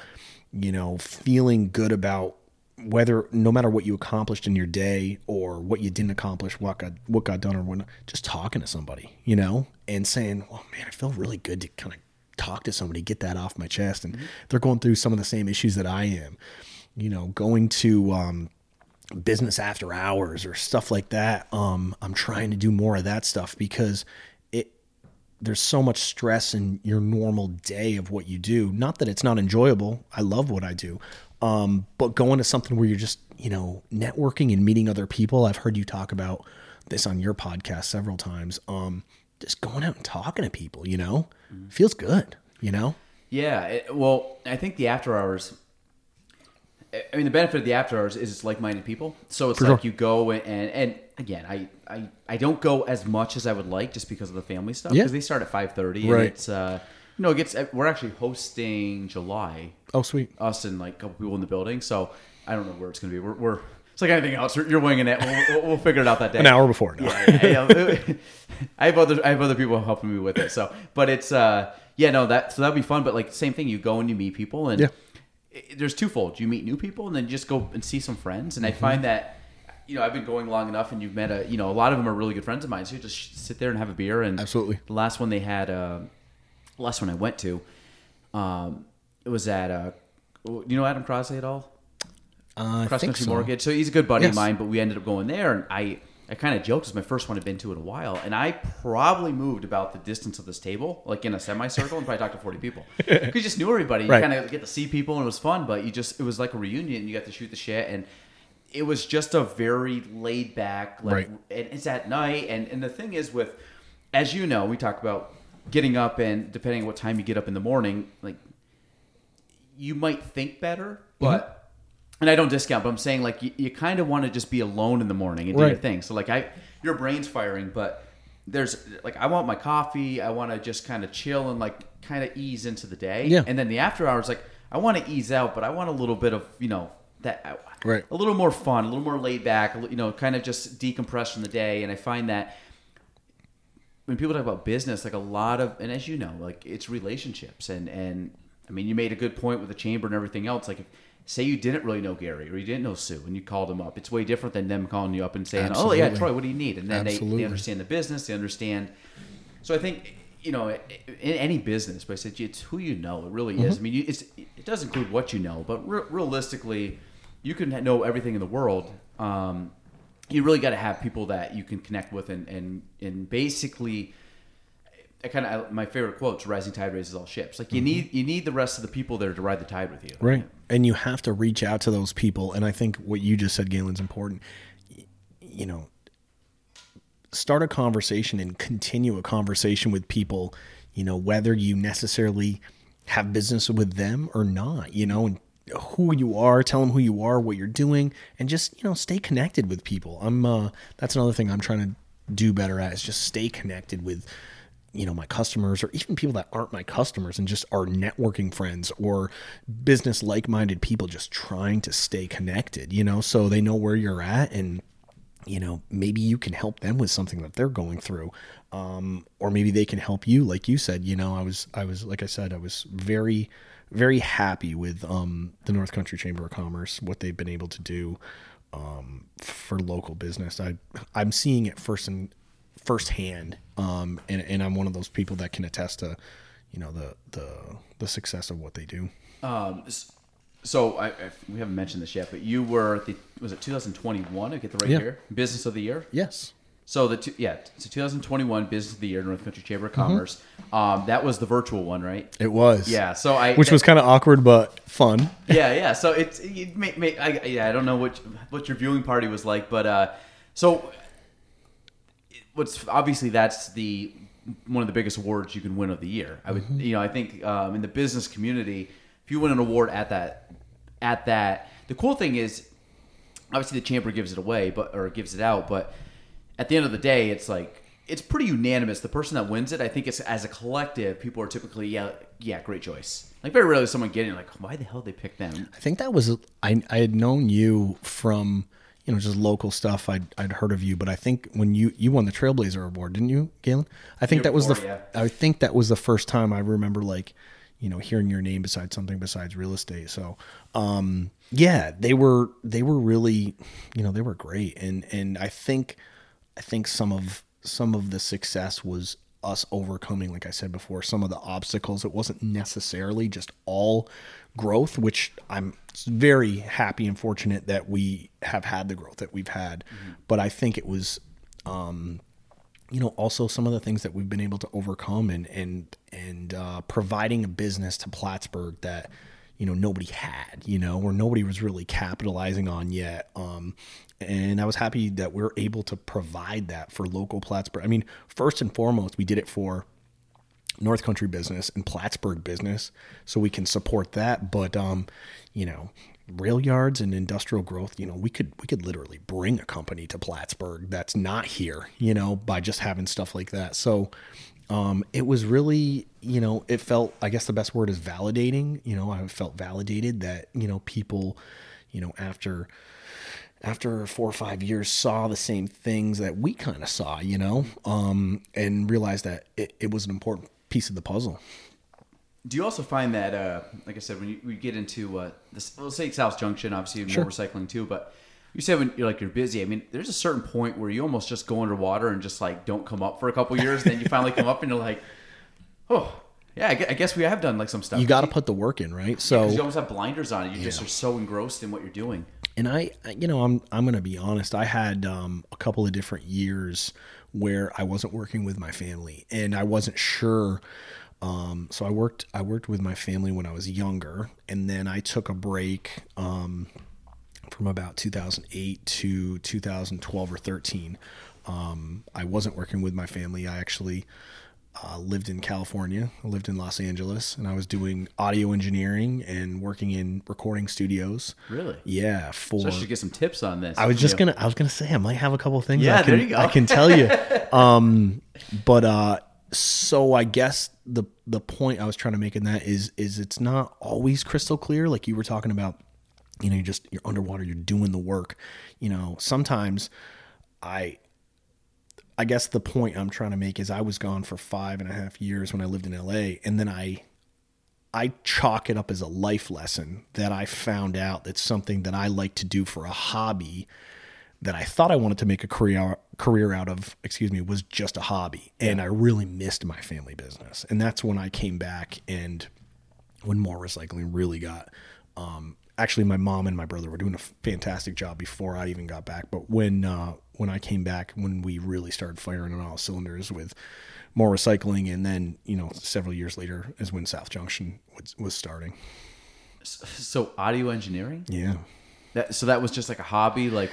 you know, feeling good about whether no matter what you accomplished in your day or what you didn't accomplish, what got, what got done or what not, just talking to somebody, you know, and saying, well, man, I feel really good to kind of talk to somebody, get that off my chest. And mm-hmm. they're going through some of the same issues that I am, you know, going to, um, business after hours or stuff like that. Um, I'm trying to do more of that stuff because it, there's so much stress in your normal day of what you do. Not that it's not enjoyable. I love what I do. Um, but going to something where you're just, you know, networking and meeting other people. I've heard you talk about this on your podcast several times. Um, just going out and talking to people, you know, mm-hmm. feels good, you know? Yeah. It, well, I think the after hours, I mean, the benefit of the after hours is it's like-minded people. So it's For like sure. you go and, and, and again, I, I, I don't go as much as I would like just because of the family stuff. Because yeah. they start at five thirty. Right. And it's, uh, you know, it gets, we're actually hosting July. Oh, sweet. Us and like a couple people in the building. So I don't know where it's going to be. We're, we're, it's like anything else. You're winging it. We'll, we'll figure it out that day. An hour before. No. Yeah, yeah, yeah. I have other, I have other people helping me with it. So, but it's, uh, yeah, no, that, so that'd be fun. But like same thing, you go and you meet people and yeah. there's twofold. You meet new people and then you just go and see some friends. And mm-hmm. I find that, you know, I've been going long enough and you've met a, you know, a lot of them are really good friends of mine. So you just sit there and have a beer. And absolutely. The last one they had, uh, the last one I went to, um, it was at, uh, do you know Adam Crosley at all? Uh, Cross Country so. Mortgage. So he's a good buddy yes. of mine, but we ended up going there. And I, I kind of joked, it was my first one I've been to in a while. And I probably moved about the distance of this table, like in a semicircle, and probably talked to forty people. Because you just knew everybody. You right. kind of get to see people, and it was fun. But you just, it was like a reunion. And you got to shoot the shit. And it was just a very laid back, like, right. and it's at night. And, and the thing is with, as you know, we talk about getting up and depending on what time you get up in the morning, like you might think better, but, mm-hmm. and I don't discount, but I'm saying like you, you kind of want to just be alone in the morning and right. do your thing. So like I, your brain's firing, but there's like, I want my coffee. I want to just kind of chill and like kind of ease into the day. Yeah. And then the after hours, like I want to ease out, but I want a little bit of, you know, that right. a little more fun, a little more laid back, you know, kind of just decompress from the day. And I find that, when people talk about business, like a lot of, and as you know, like it's relationships. And, and I mean, you made a good point with the chamber and everything else. Like if, say you didn't really know Gary or you didn't know Sue and you called them up, it's way different than them calling you up and saying, absolutely. Oh yeah, Troy, what do you need? And then they, they understand the business. They understand. So I think, you know, in any business, but I said, it's who you know. It really mm-hmm. is. I mean, it's, it does include what you know, but re- realistically you can know everything in the world. Um, You really got to have people that you can connect with, and and, and basically, I kind of my favorite quote: "Rising tide raises all ships." Like you mm-hmm. need you need the rest of the people there to ride the tide with you, right? And you have to reach out to those people. And I think what you just said, Galen's important. You know, start a conversation and continue a conversation with people. You know, whether you necessarily have business with them or not. You know, and who you are, tell them who you are, what you're doing, and just, you know, stay connected with people. I'm, uh, that's another thing I'm trying to do better at is just stay connected with, you know, my customers or even people that aren't my customers and just are networking friends or business like-minded people, just trying to stay connected, you know, so they know where you're at and, you know, maybe you can help them with something that they're going through. Um, or maybe they can help you. Like you said, you know, I was, I was, like I said, I was very, very happy with um, the North Country Chamber of Commerce, what they've been able to do um, for local business. I, I'm seeing it first and firsthand, um, and, and I'm one of those people that can attest to, you know, the the, the success of what they do. Um, so I, I, we haven't mentioned this yet, but you were the was it two thousand twenty-one? I get the right yeah. year business of the year. Yes. So the two, yeah, so two thousand twenty-one Business of the Year North Country Chamber of Commerce. Mm-hmm. Um, that was the virtual one, right? It was. Yeah. So I which that, was kind of awkward but fun. Yeah, yeah. So it's it may, may, I, yeah. I don't know what what your viewing party was like, but uh, so it, what's obviously that's the one of the biggest awards you can win of the year. I would mm-hmm. you know I think um, in the business community, if you win an award at that at that, the cool thing is obviously the chamber gives it away, but or gives it out, but at the end of the day, it's like, it's pretty unanimous. The person that wins it, I think it's as a collective, people are typically, yeah, yeah, great choice. Like very rarely someone getting like, why the hell did they pick them? I think that was, I I had known you from, you know, just local stuff. I'd, I'd heard of you, but I think when you, you won the Trailblazer Award, didn't you, Galen? I think Year that before, was the, yeah. I think that was the first time I remember like, you know, hearing your name beside something besides real estate. So, um, yeah, they were, they were really, you know, they were great. And, and I think, I think some of, some of the success was us overcoming, like I said before, some of the obstacles. It wasn't necessarily just all growth, which I'm very happy and fortunate that we have had the growth that we've had. Mm-hmm. But I think it was, um, you know, also some of the things that we've been able to overcome and, and, and, uh, providing a business to Plattsburgh that, you know, nobody had, you know, or nobody was really capitalizing on yet. Um, and I was happy that we were able to provide that for local Plattsburgh. I mean, first and foremost, we did it for North Country business and Plattsburgh business, so we can support that. But, um, you know, rail yards and industrial growth, you know, we could, we could literally bring a company to Plattsburgh that's not here, you know, by just having stuff like that. So, um, it was really, you know, it felt, I guess the best word is validating. You know, I felt validated that, you know, people, you know, after, after four or five years saw the same things that we kind of saw, you know, um, and realized that it, it was an important piece of the puzzle. Do you also find that, uh, like I said, when you, we get into uh, this, let's say South Junction, obviously, sure, more recycling too, but you said when you're like, you're busy, I mean, there's a certain point where you almost just go underwater and just like, don't come up for a couple years. Then you finally come up and you're like, oh yeah, I guess we have done like some stuff. You got to put the work in, right? So yeah, you almost have blinders on it. You yeah. just are so engrossed in what you're doing. And I, you know, I'm, I'm going to be honest. I had um, a couple of different years where I wasn't working with my family and I wasn't sure. Um, so I worked, I worked with my family when I was younger, and then I took a break, um, from about two thousand eight to two thousand twelve or thirteen. Um, I wasn't working with my family. I actually, uh, lived in California. I lived in Los Angeles, and I was doing audio engineering and working in recording studios. Really? Yeah. For, so I should get some tips on this. I was just going to, I was going to say, I might have a couple of things yeah, I can, there you go. I can tell you. Um, but, uh, so I guess the, the point I was trying to make in that is, is it's not always crystal clear. Like you were talking about, you know, you're just, you're underwater, you're doing the work, you know, sometimes I, I guess the point I'm trying to make is I was gone for five and a half years when I lived in L A, and then I, I chalk it up as a life lesson that I found out that something that I like to do for a hobby that I thought I wanted to make a career career out of, excuse me, was just a hobby. And I really missed my family business. And that's when I came back, and when Moore Recycling really got, um, actually my mom and my brother were doing a fantastic job before I even got back. But when, uh, when I came back, when we really started firing on all cylinders with Moore Recycling, and then, you know, several years later is when South Junction was, was starting. So audio engineering? Yeah. That, so that was just like a hobby, like,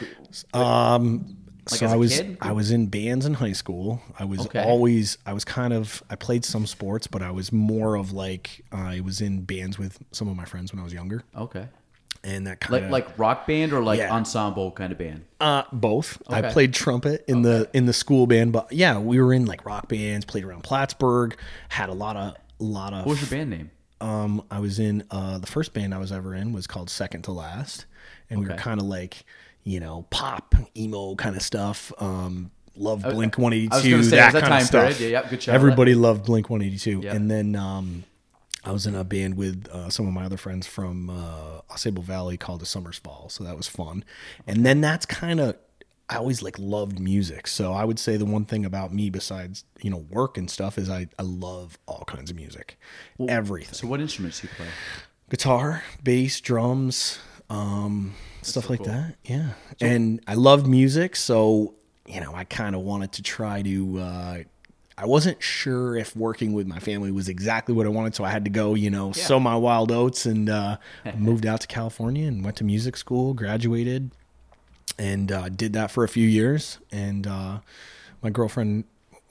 like um, like so as a I was, kid? I was in bands in high school. I was okay. always, I was kind of, I played some sports, but I was more of like, uh, I was in bands with some of my friends when I was younger. Okay. And that kind like, of like rock band or like yeah. ensemble kind of band? Uh, both. Okay. I played trumpet in okay. the, in the school band, but yeah, we were in like rock bands, played around Plattsburgh, had a lot of, a lot of, what was your band name? Um, I was in, uh, the first band I was ever in was called Second to Last. And okay. we were kind of like, you know, pop, emo kind of stuff. Um, love Blink one eighty-two, say, that, that kind of stuff. Yeah, yeah, good job. Everybody loved Blink one eighty-two. Yeah. And then um, I was in a band with uh, some of my other friends from uh, Osceola Valley called The Summer's Fall. So that was fun. And then that's kind of, I always like loved music. So I would say the one thing about me besides, you know, work and stuff is I, I love all kinds of music, well, everything. So what instruments do you play? Guitar, bass, drums, um, that's stuff so like cool. that. Yeah. So, and I love music. So, you know, I kind of wanted to try to, uh, I wasn't sure if working with my family was exactly what I wanted. So I had to go, you know, yeah. sow my wild oats, and, uh, moved out to California and went to music school, graduated, and, uh, did that for a few years. And, uh, my girlfriend,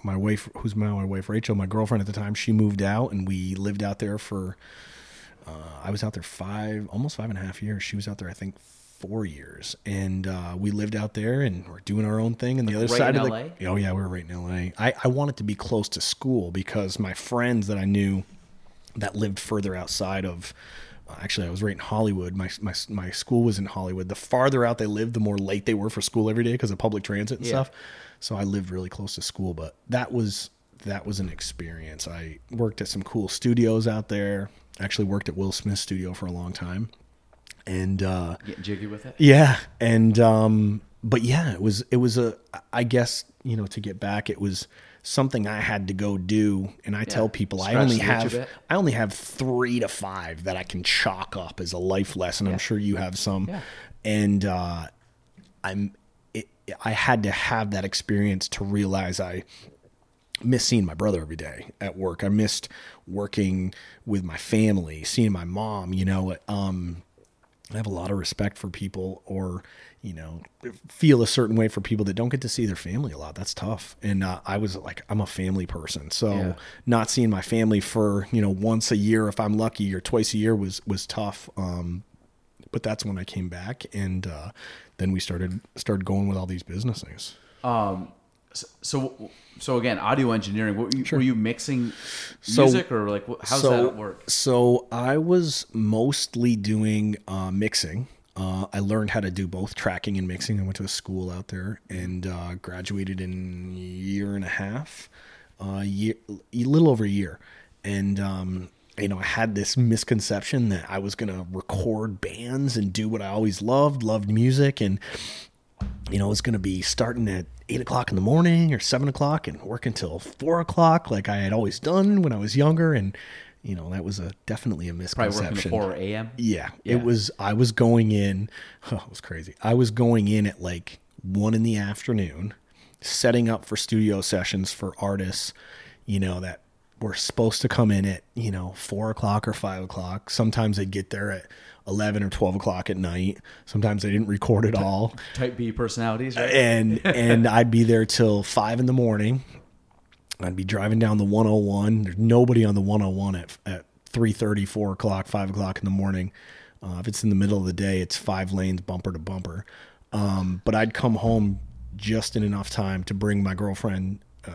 my wife, who's my, my wife, Rachel, my girlfriend at the time, she moved out, and we lived out there for, Uh, I was out there five, almost five and a half years. She was out there, I think, four years. And uh, we lived out there, and we're doing our own thing. And the other right side in of L A? The, oh yeah, we were right in L A. I, I wanted to be close to school because my friends that I knew that lived further outside of, uh, actually I was right in Hollywood. My, my my school was in Hollywood. The farther out they lived, the more late they were for school every day because of public transit and yeah. stuff. So I lived really close to school, but that was that was an experience. I worked at some cool studios out there. actually worked at Will Smith's studio for a long time. And uh, getting jiggy with it. Yeah. And um, but yeah, it was it was a I guess, you know, to get back, it was something I had to go do. And I yeah. tell people Scratch I only have I only have three to five that I can chalk up as a life lesson. Yeah. I'm sure you have some. Yeah. And uh, I'm it, I had to have that experience to realize I missed seeing my brother every day at work. I missed working with my family, seeing my mom, you know, um, I have a lot of respect for people, or, you know, feel a certain way for people that don't get to see their family a lot. That's tough. And uh, I was like, I'm a family person. So yeah. not seeing my family for, you know, once a year, if I'm lucky, or twice a year was, was tough. Um, but that's when I came back, and uh, then we started, started going with all these businesses. Um, So, so again, audio engineering, were you, sure. were you mixing music so, or like, how's so, that work? So I was mostly doing uh, mixing. Uh, I learned how to do both tracking and mixing. I went to a school out there and uh, graduated in a year and a half, uh, year, a little over a year. And, um, you know, I had this misconception that I was going to record bands and do what I always loved, loved music. And, you know, it was going to be starting at eight o'clock in the morning or seven o'clock and work until four o'clock, like I had always done when I was younger. And, you know, that was a, definitely a misconception. Probably working at four a.m. Yeah, yeah. It was, I was going in, oh, it was crazy. I was going in at like one in the afternoon, setting up for studio sessions for artists, you know, that were supposed to come in at, you know, four o'clock or five o'clock. Sometimes they'd get there at eleven or twelve o'clock at night. Sometimes I didn't record at all. Type B personalities. Right? And, and I'd be there till five in the morning. I'd be driving down the one oh one. There's nobody on the one oh one at, at three thirty, four o'clock, five o'clock in the morning. Uh, if it's in the middle of the day, it's five lanes, bumper to bumper. Um, but I'd come home just in enough time to bring my girlfriend, uh,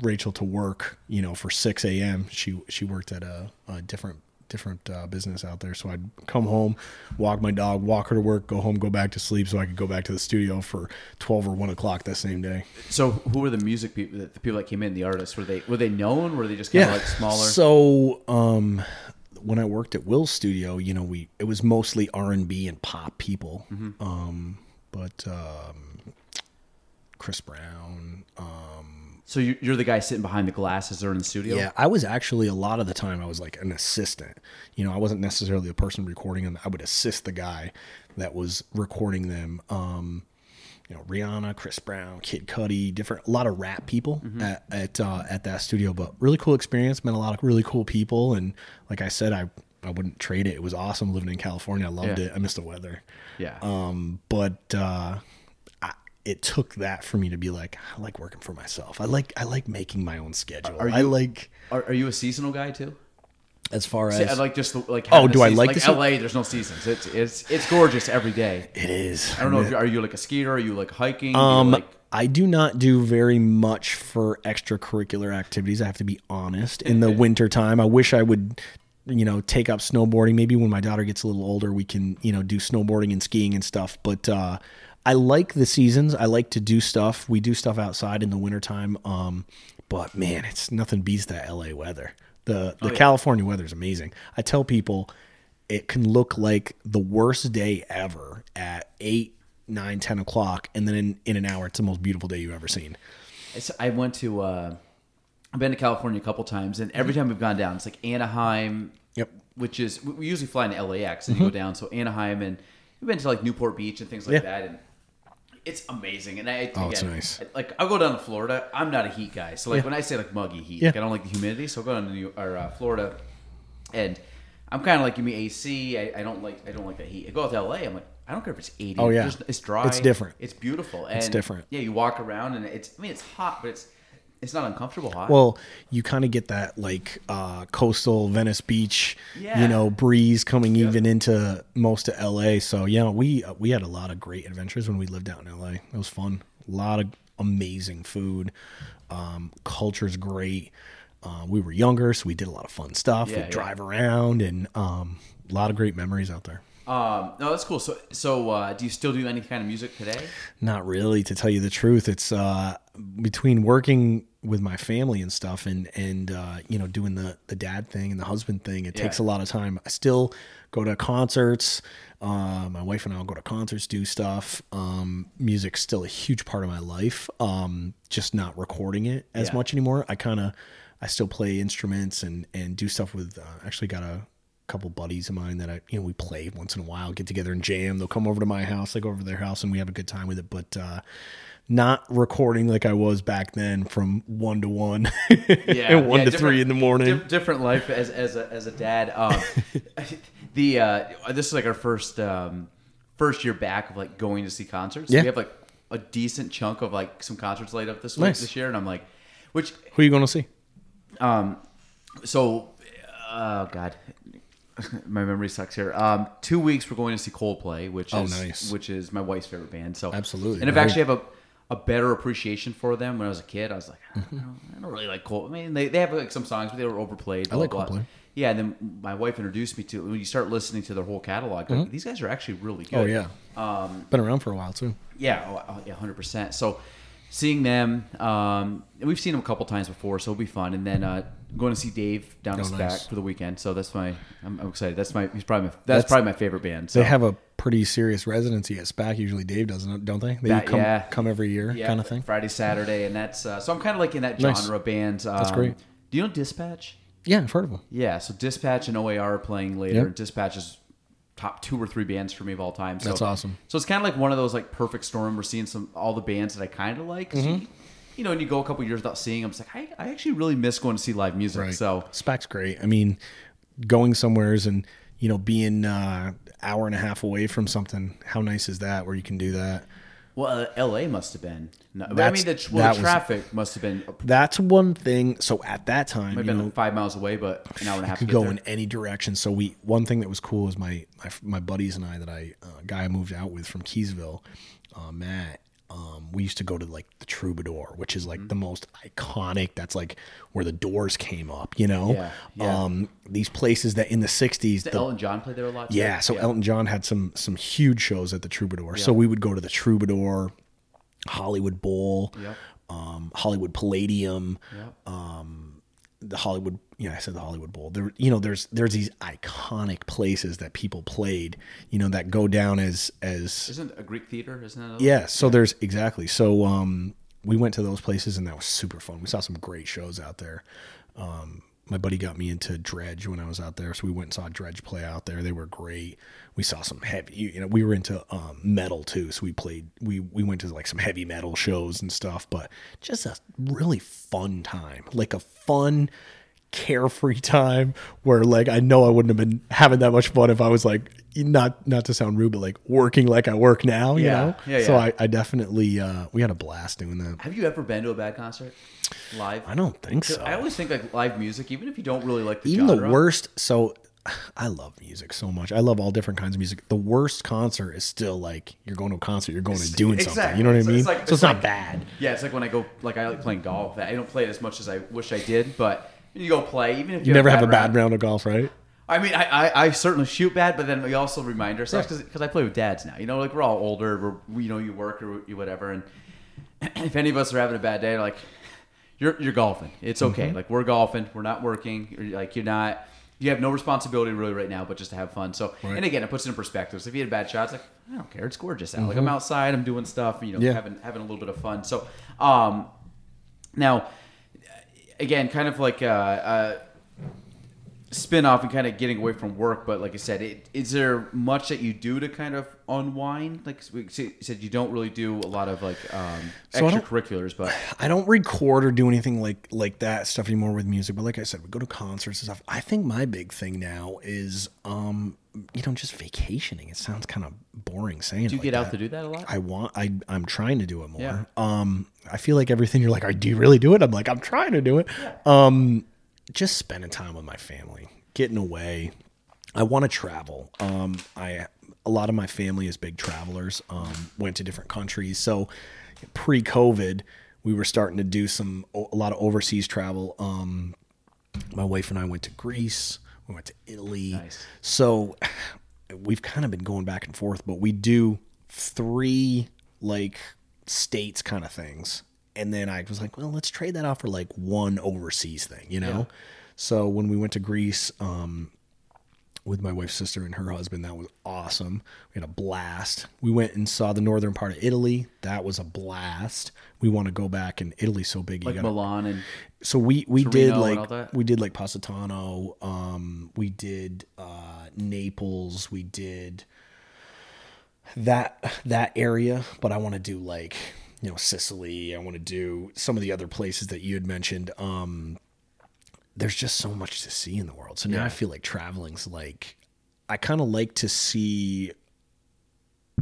Rachel, to work, you know, for six a.m. She, she worked at a, a different different uh, business out there. So I'd come home, walk my dog, walk her to work, go home, go back to sleep so I could go back to the studio for twelve or one o'clock that same day. So who were the music people, the people that came in, the artists, were they, were they known? Were they just kind yeah. of like smaller? So um, when I worked at Will's studio, you know, we, it was mostly R and B and pop people. Mm-hmm. Um, but um, Chris Brown, um, so you're the guy sitting behind the glasses there in the studio? Yeah, I was actually, a lot of the time, I was like an assistant. You know, I wasn't necessarily the person recording them. I would assist the guy that was recording them. Um, you know, Rihanna, Chris Brown, Kid Cudi, different, a lot of rap people mm-hmm. at at, uh, at that studio. But really cool experience, met a lot of really cool people. And like I said, I, I wouldn't trade it. It was awesome living in California. I loved yeah. it. I missed the weather. Yeah. Um, but... Uh, it took that for me to be like, I like working for myself. I like, I like making my own schedule. Are you, I like, are, are you a seasonal guy too? As far as, See, I like just the, like, oh, do I like, like this? L A, there's no seasons. It's, it's, it's gorgeous every day. It is. I don't know. If you're, are you like a skier? Are you like hiking? Um, like... I do not do very much for extracurricular activities. I have to be honest. In the winter time, I wish I would, you know, take up snowboarding. Maybe when my daughter gets a little older, we can, you know, do snowboarding and skiing and stuff. But, uh, I like the seasons. I like to do stuff. We do stuff outside in the wintertime. Um, but man, it's nothing beats that L A weather. The the oh, yeah. California weather is amazing. I tell people it can look like the worst day ever at eight, nine, ten o'clock. And then in, in an hour, it's the most beautiful day you've ever seen. It's, I went to, uh, I've been to California a couple times, and every time we've gone down, it's like Anaheim, yep. which is, we usually fly into L A X and mm-hmm. you go down. So Anaheim, and we've been to like Newport Beach and things like yeah. that. And it's amazing. And I, again, oh, it's nice. Like, I'll go down to Florida. I'm not a heat guy. So, like, yeah. when I say, like, muggy heat, yeah. like, I don't like the humidity. So, I'll go down to New, or, uh, Florida, and I'm kind of like, give me A C. I, I don't like I don't like that heat. I go out to L A. I'm like, I don't care if it's eighty. Oh, yeah. It's, just, it's dry. It's different. It's beautiful. And, it's different. Yeah, you walk around, and it's, I mean, it's hot, but it's it's not uncomfortable hot. Well, you kind of get that, like, uh, coastal Venice Beach, yeah. you know, breeze coming yep. even into most of L A. So, yeah, we uh, we had a lot of great adventures when we lived out in L A. It was fun. A lot of amazing food. Um, culture's great. Uh, we were younger, so we did a lot of fun stuff. Yeah, We'd yeah. drive around, and um, a lot of great memories out there. Um, no, that's cool. So, so uh, do you still do any kind of music today? Not really, to tell you the truth. It's uh, between working with my family and stuff, and and uh, you know, doing the the dad thing and the husband thing. It yeah. takes a lot of time. I still go to concerts. Uh, my wife and I will go to concerts, do stuff. Um, music's still a huge part of my life. Um, just not recording it as yeah. much anymore. I kind of, I still play instruments and and do stuff with. Uh, actually, got a. couple buddies of mine that I, you know, we play once in a while, get together and jam. They'll come over to my house, I go over to their house, and we have a good time with it. But uh, not recording like I was back then from one to one yeah, and one yeah, to three in the morning. Di- different life as as a, as a dad. Um, the uh, this is like our first um, first year back of like going to see concerts. Yeah. We have like a decent chunk of like some concerts laid up this week nice. this year, and I'm like, which who are you going to see? Um, so, oh uh, God. My memory sucks here. Um, two weeks we're going to see Coldplay, which oh, is nice. which is my wife's favorite band. So absolutely, and I've right. actually have a, a better appreciation for them. When I was a kid, I was like, I don't, mm-hmm. I don't really like Coldplay. I mean, they they have like some songs, but they were overplayed. I blah, like blah. Coldplay. Yeah, and then my wife introduced me to. When you start listening to their whole catalog, mm-hmm. like, these guys are actually really good. Oh yeah, um, been around for a while too. Yeah, oh, yeah, one hundred percent. So seeing them, um, and we've seen them a couple times before, so it'll be fun. And then. Uh, I'm going to see Dave down oh, at SPAC nice. for the weekend, so that's my. I'm, I'm excited. That's my. He's probably. My, that's, that's probably my favorite band. So. They have a pretty serious residency at SPAC. Usually, Dave doesn't, don't they? They that, come yeah. come every year, yeah, kind of thing. Friday, Saturday, and that's. Uh, so I'm kind of like in that genre nice. bands. Um, that's great. Do you know Dispatch? Yeah, I've heard of them. Yeah, so Dispatch and O A R are playing later. Yep. Dispatch is top two or three bands for me of all time. So, that's awesome. So it's kind of like one of those like perfect storm. We're seeing some all the bands that I kind of like. Mm-hmm. So, you know, and you go a couple years without seeing them. It's like, I, I actually really miss going to see live music. Right. So SPAC's great. I mean, going somewheres and, you know, being uh hour and a half away from something. How nice is that where you can do that? Well, uh, L A must have been. No, I mean, the, well, the traffic was, must have been. A, that's one thing. So at that time, might have been know, like five miles away, but an hour and a half. You could go there. In any direction. So we one thing that was cool is my my, my buddies and I, that I uh, guy I moved out with from Keeseville, uh, Matt. Um, we used to go to like the Troubadour, which is like mm-hmm. the most iconic. That's like where the Doors came up, you know, yeah, yeah. Um, these places that in the sixties, the, Elton John played there a lot. Yeah. Too. So yeah. Elton John had some, some huge shows at the Troubadour. Yeah. So we would go to the Troubadour, Hollywood Bowl, yeah. um, Hollywood Palladium, yeah. um, the Hollywood, you know, I said the Hollywood Bowl there, you know, there's, there's these iconic places that people played, you know, that go down as, as isn't a Greek theater, isn't it? Yeah. So yeah. there's exactly. So, um, we went to those places and that was super fun. We saw some great shows out there. Um, my buddy got me into Dredge when I was out there. So we went and saw Dredge play out there. They were great. We saw some heavy, you know, we were into um, metal too. So we played, we, we went to like some heavy metal shows and stuff, but just a really fun time, like a fun, carefree time where like, I know I wouldn't have been having that much fun if I was like, not, not to sound rude, but like working like I work now, you yeah. know? Yeah, yeah. So I, I definitely, uh, we had a blast doing that. Have you ever been to a bad concert? Live? I don't think so. I always think like live music, even if you don't really like the even genre. The worst. So I love music so much. I love all different kinds of music. The worst concert is still like, you're going to a concert, you're going to doing exactly. something. You know what so I mean? It's like, so it's, it's like, not bad. Yeah. It's like when I go, like I like playing golf. I don't play it as much as I wish I did, but you go play, even if you, you have never a have a round. bad round of golf, right? I mean, I, I, I certainly shoot bad, but then we also remind ourselves because right. because I play with dads now. You know, like we're all older. We're you know you work or you whatever, and if any of us are having a bad day, like you're you're golfing, it's okay. Mm-hmm. Like we're golfing, we're not working. You're, like you're not, you have no responsibility really right now, but just to have fun. So right. and again, it puts it in perspective. So if you had a bad shot, it's like I don't care. It's gorgeous out. Mm-hmm. Like I'm outside, I'm doing stuff. You know, yeah. having having a little bit of fun. So um, now. Again, kind of like a, a spin-off and kind of getting away from work. But like I said, it, is there much that you do to kind of unwind? Like you said, you don't really do a lot of like um, extracurriculars. So but I don't record or do anything like, like that stuff anymore with music. But like I said, we go to concerts and stuff. I think my big thing now is, um, you know, just vacationing. It sounds kind of boring saying it. Do you it like get out that. to do that a lot? I want, I, I'm trying to do it more. Yeah. Um, I feel like everything you're like, do you really do it? I'm like, I'm trying to do it. Yeah. Um, just spending time with my family, getting away. I want to travel. Um, I, a lot of my family is big travelers, um, went to different countries. So pre-COVID we were starting to do some, a lot of overseas travel. Um, my wife and I went to Greece. We went to Italy. Nice. So we've kind of been going back and forth, but we do three like states kind of things. And then I was like, well, let's trade that off for like one overseas thing, you know? Yeah. So when we went to Greece, um, with my wife's sister and her husband, that was awesome. We had a blast. We went and saw the northern part of Italy. That was a blast. We want to go back, and Italy's so big. Like you gotta, Milan and so we we Torino did like we did like Positano. Um, we did uh, Naples. We did that that area. But I want to do like you know Sicily. I want to do some of the other places that you had mentioned. Um, There's just so much to see in the world. So now yeah. I feel like traveling's like, I kind of like to see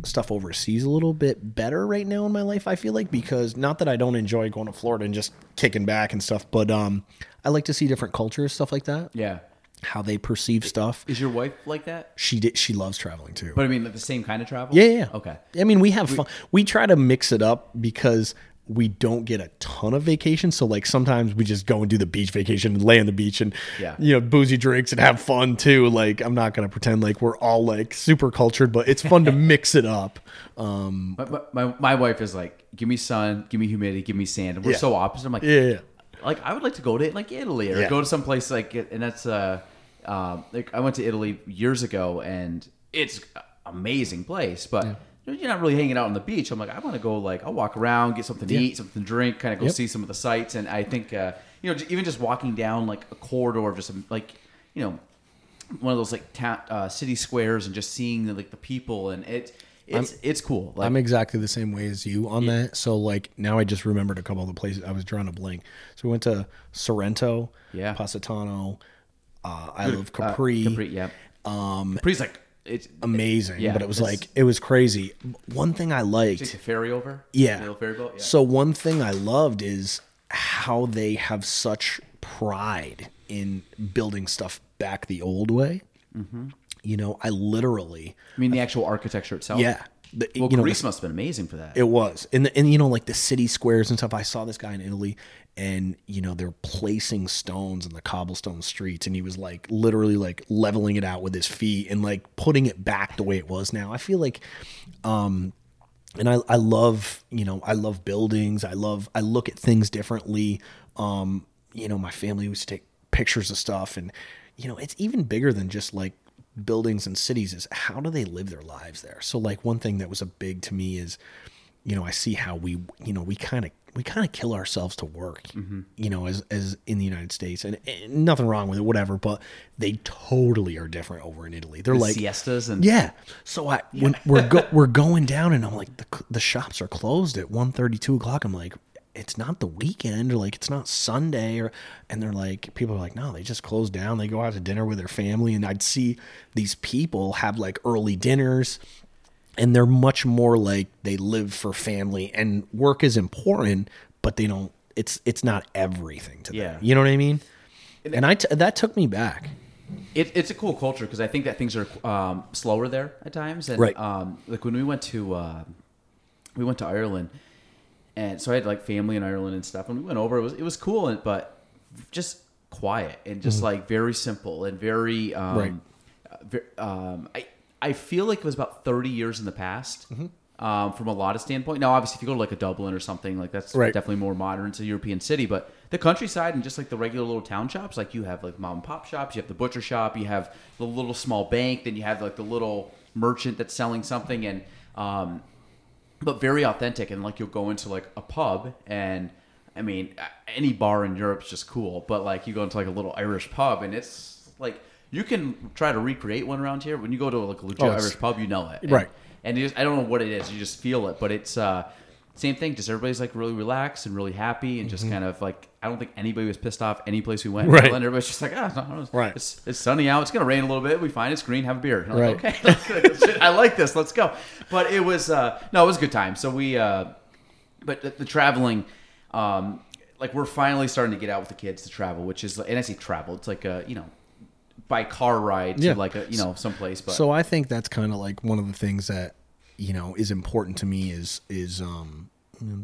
stuff overseas a little bit better right now in my life. I feel like, because not that I don't enjoy going to Florida and just kicking back and stuff, but um, I like to see different cultures, stuff like that. Yeah. How they perceive stuff. Is your wife like that? She did. She loves traveling too. But I mean, like the same kind of travel? Yeah. yeah. Okay. I mean, we have fun. We try to mix it up because we don't get a ton of vacation. So like sometimes we just go and do the beach vacation and lay on the beach and, yeah. you know, boozy drinks and have fun too. Like, I'm not going to pretend like we're all like super cultured, but it's fun to mix it up. Um, my, my, my wife is like, give me sun, give me humidity, give me sand. And we're yeah. so opposite. I'm like, yeah, yeah. like I would like to go to like Italy or yeah. go to someplace like, and that's uh, um, like I went to Italy years ago and it's an amazing place, but yeah. you're not really hanging out on the beach. I'm like, I want to go, like, I'll walk around, get something to yeah. eat, something to drink, kind of go yep. see some of the sights. And I think, uh, you know, even just walking down, like, a corridor of just, like, you know, one of those, like, ta- uh, city squares and just seeing, the, like, the people. And it, it's I'm, it's cool. Like, I'm exactly the same way as you on yeah. that. So, like, now I just remembered a couple of the places. I was drawing a blank. So we went to Sorrento, yeah. Positano, uh, Isle of Capri. Uh, Capri, yeah. Um, Capri's, like... It's amazing, it, yeah, but it was like, it was crazy. One thing I liked, like the ferry over, yeah. the ferry boat, yeah. So one thing I loved is how they have such pride in building stuff back the old way. Mm-hmm. You know, I literally, I mean, the actual architecture itself. Yeah. The, well, you know, Greece must have been amazing for that. It was. And, the, and, you know, like the city squares and stuff. I saw this guy in Italy and, you know, they're placing stones in the cobblestone streets. And he was like literally like leveling it out with his feet and like putting it back the way it was now. I feel like, um, and I, I love, you know, I love buildings. I love, I look at things differently. Um, you know, my family used to take pictures of stuff and, you know, it's even bigger than just like buildings and cities is how do they live their lives there? So like one thing that was a big to me is, you know, I see how we, you know, we kind of, we kind of kill ourselves to work, mm-hmm. you know, as, as in the United States and, and nothing wrong with it, whatever, but they totally are different over in Italy. They're the like siestas and yeah. So I, yeah. when we're, go, we're going down and I'm like, the, the shops are closed at one thirty, two o'clock. I'm like, it's not the weekend or like, it's not Sunday or, and they're like, people are like, no, they just close down. They go out to dinner with their family. And I'd see these people have like early dinners and they're much more like they live for family and work is important, but they don't, it's, it's not everything to yeah. them. You know what I mean? And, and I, t- that took me back. It, it's a cool culture. Cause I think that things are um, slower there at times. And right. um, like when we went to, uh, we went to Ireland. And so I had like family in Ireland and stuff, and we went over. It was it was cool, and, but just quiet and just mm-hmm. like very simple and very. Um, right. Uh, very, um, I I feel like it was about thirty years in the past mm-hmm. um, from a lot of standpoint. Now, obviously, if you go to like a Dublin or something like that's right. definitely more modern. It's a European city, but the countryside and just like the regular little town shops, like you have like mom and pop shops, you have the butcher shop, you have the little small bank, then you have like the little merchant that's selling something, and. Um, But very authentic, and like you'll go into like a pub, and I mean any bar in Europe's just cool. But like you go into like a little Irish pub, and it's like you can try to recreate one around here. When you go to like a legit oh, Irish pub, you know it, and, right? And you just, I don't know what it is, you just feel it. But it's uh, same thing. Just everybody's like really relaxed and really happy, and just mm-hmm. kind of like I don't think anybody was pissed off any place we went. Right. And everybody's just like, ah, oh, no, it's, right. it's, it's sunny out. It's gonna rain a little bit. We find it's green. Have a beer. And I'm right. like, okay, I like this. Let's go. But it was uh, no, it was a good time. So we, uh, but the, the traveling, um, like we're finally starting to get out with the kids to travel, which is, and I say travel, it's like a you know, by car ride to yeah. like a you know someplace. But so I think that's kind of like one of the things that you know is important to me is is um. You know,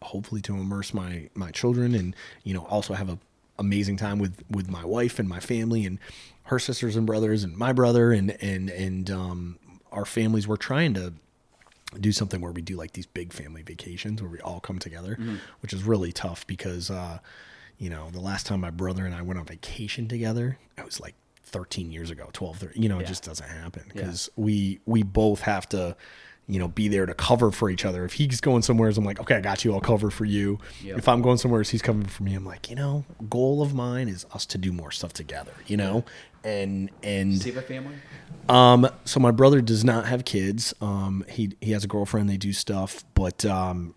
hopefully to immerse my, my children and, you know, also have a amazing time with, with my wife and my family and her sisters and brothers and my brother and, and, and, um, our families. We're trying to do something where we do like these big family vacations where we all come together, mm-hmm. which is really tough because, uh, you know, the last time my brother and I went on vacation together, it was like thirteen years ago, twelve, thirteen, you know, yeah. it just doesn't happen because yeah. we, we both have to, you know, be there to cover for each other. If he's going somewhere, I'm like, okay, I got you. I'll cover for you. Yep. If I'm going somewhere, he's covering for me. I'm like, you know, goal of mine is us to do more stuff together, you know? And, and. Does he have a family? Um, so my brother does not have kids. Um, he, he has a girlfriend. They do stuff, but, um,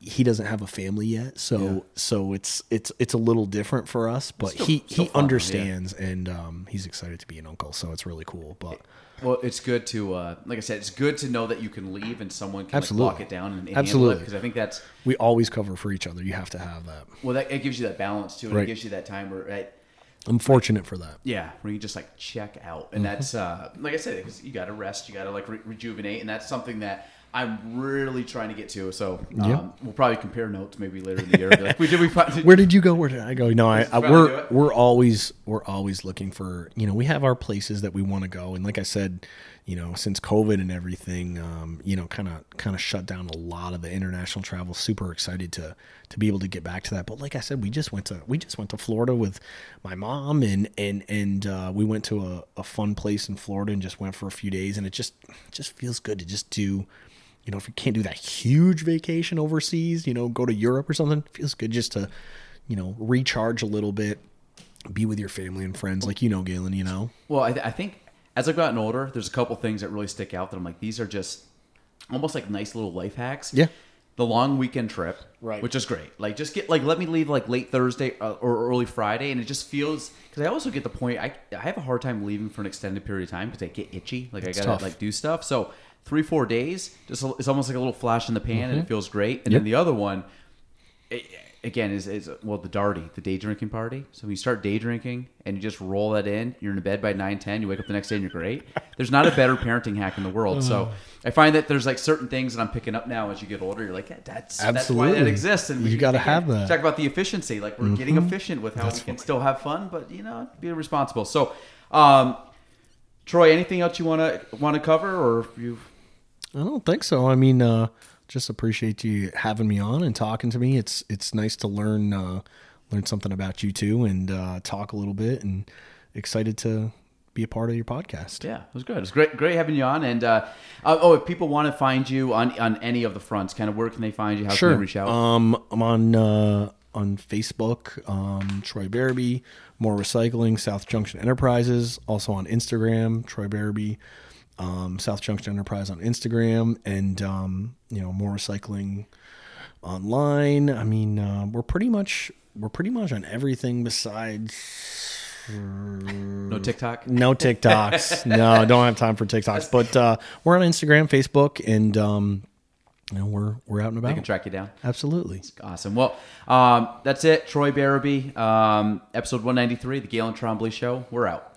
he doesn't have a family yet. So, yeah. so it's, it's, it's a little different for us, but still, he, still he fun, understands yeah. and, um, he's excited to be an uncle. So it's really cool, but. Well, it's good to, uh, like I said, it's good to know that you can leave and someone can like, lock it down and, and handle it. Because I think that's... We always cover for each other. You have to have that. Well, that it gives you that balance, too. And right. It gives you that time where... Right, I'm fortunate like, for that. Yeah, where you just, like, check out. And mm-hmm. that's, uh, like I said, because you got to rest. You got to, like, re- rejuvenate. And that's something that I'm really trying to get to. So um, yeah. we'll probably compare notes maybe later in the year. Like, we did, we probably, where did you go? Where did I go? No, I, I we're we're always we're always looking for, you know, we have our places that we want to go. And like I said, you know, since COVID and everything, um, you know, kind of kind of shut down a lot of the international travel. Super excited to to be able to get back to that. But like I said, we just went to we just went to Florida with my mom, and and and uh, we went to a, a fun place in Florida and just went for a few days. And it just just feels good to just do. You know, if you can't do that huge vacation overseas, you know, go to Europe or something, it feels good just to, you know, recharge a little bit, be with your family and friends, like, you know, Galen, you know. Well, I, th- I think as I've gotten older, there's a couple things that really stick out that I'm like, these are just almost like nice little life hacks. Yeah. The long weekend trip, right? Which is great. Like, just get like, let me leave like late Thursday or early Friday, and it just feels because I also get the point. I I have a hard time leaving for an extended period of time because I get itchy. Like, it's I gotta tough. like do stuff. So three four days, just it's almost like a little flash in the pan, mm-hmm. and it feels great. And yep. then the other one, it, again, is is well the darty, the day drinking party. So when you start day drinking and you just roll that in, you're in bed by nine ten. You wake up the next day and you're great. There's not a better parenting hack in the world. So. I find that there's like certain things that I'm picking up now as you get older. You're like, yeah, that's Absolutely. that's why that exists. And we you got to have that. Talk about the efficiency. Like we're mm-hmm. getting efficient with how that's we can funny. still have fun, but you know, be responsible. So, um, Troy, anything else you want to want to cover, or you? I don't think so. I mean, uh, just appreciate you having me on and talking to me. It's it's nice to learn uh, learn something about you too, and uh, talk a little bit. And excited to. Be a part of your podcast. Yeah, it was good. It was great, great having you on. And uh, uh, oh, if people want to find you on, on any of the fronts, kind of where can they find you? How sure. can they reach out? Um, I'm on uh, on Facebook, um, Troy Baraby, Moore Recycling, South Junction Enterprises. Also on Instagram, Troy Baraby, um, South Junction Enterprise on Instagram, and um, you know Moore Recycling online. I mean, uh, we're pretty much we're pretty much on everything besides. No TikTok? No TikToks. No, don't have time for TikToks. But uh, we're on Instagram, Facebook, and um, you know, we're we're out and about. They can track you down. Absolutely. That's awesome. Well, um, that's it. Troy Baraby, um, episode one ninety-three, The Galen Trombley Show. We're out.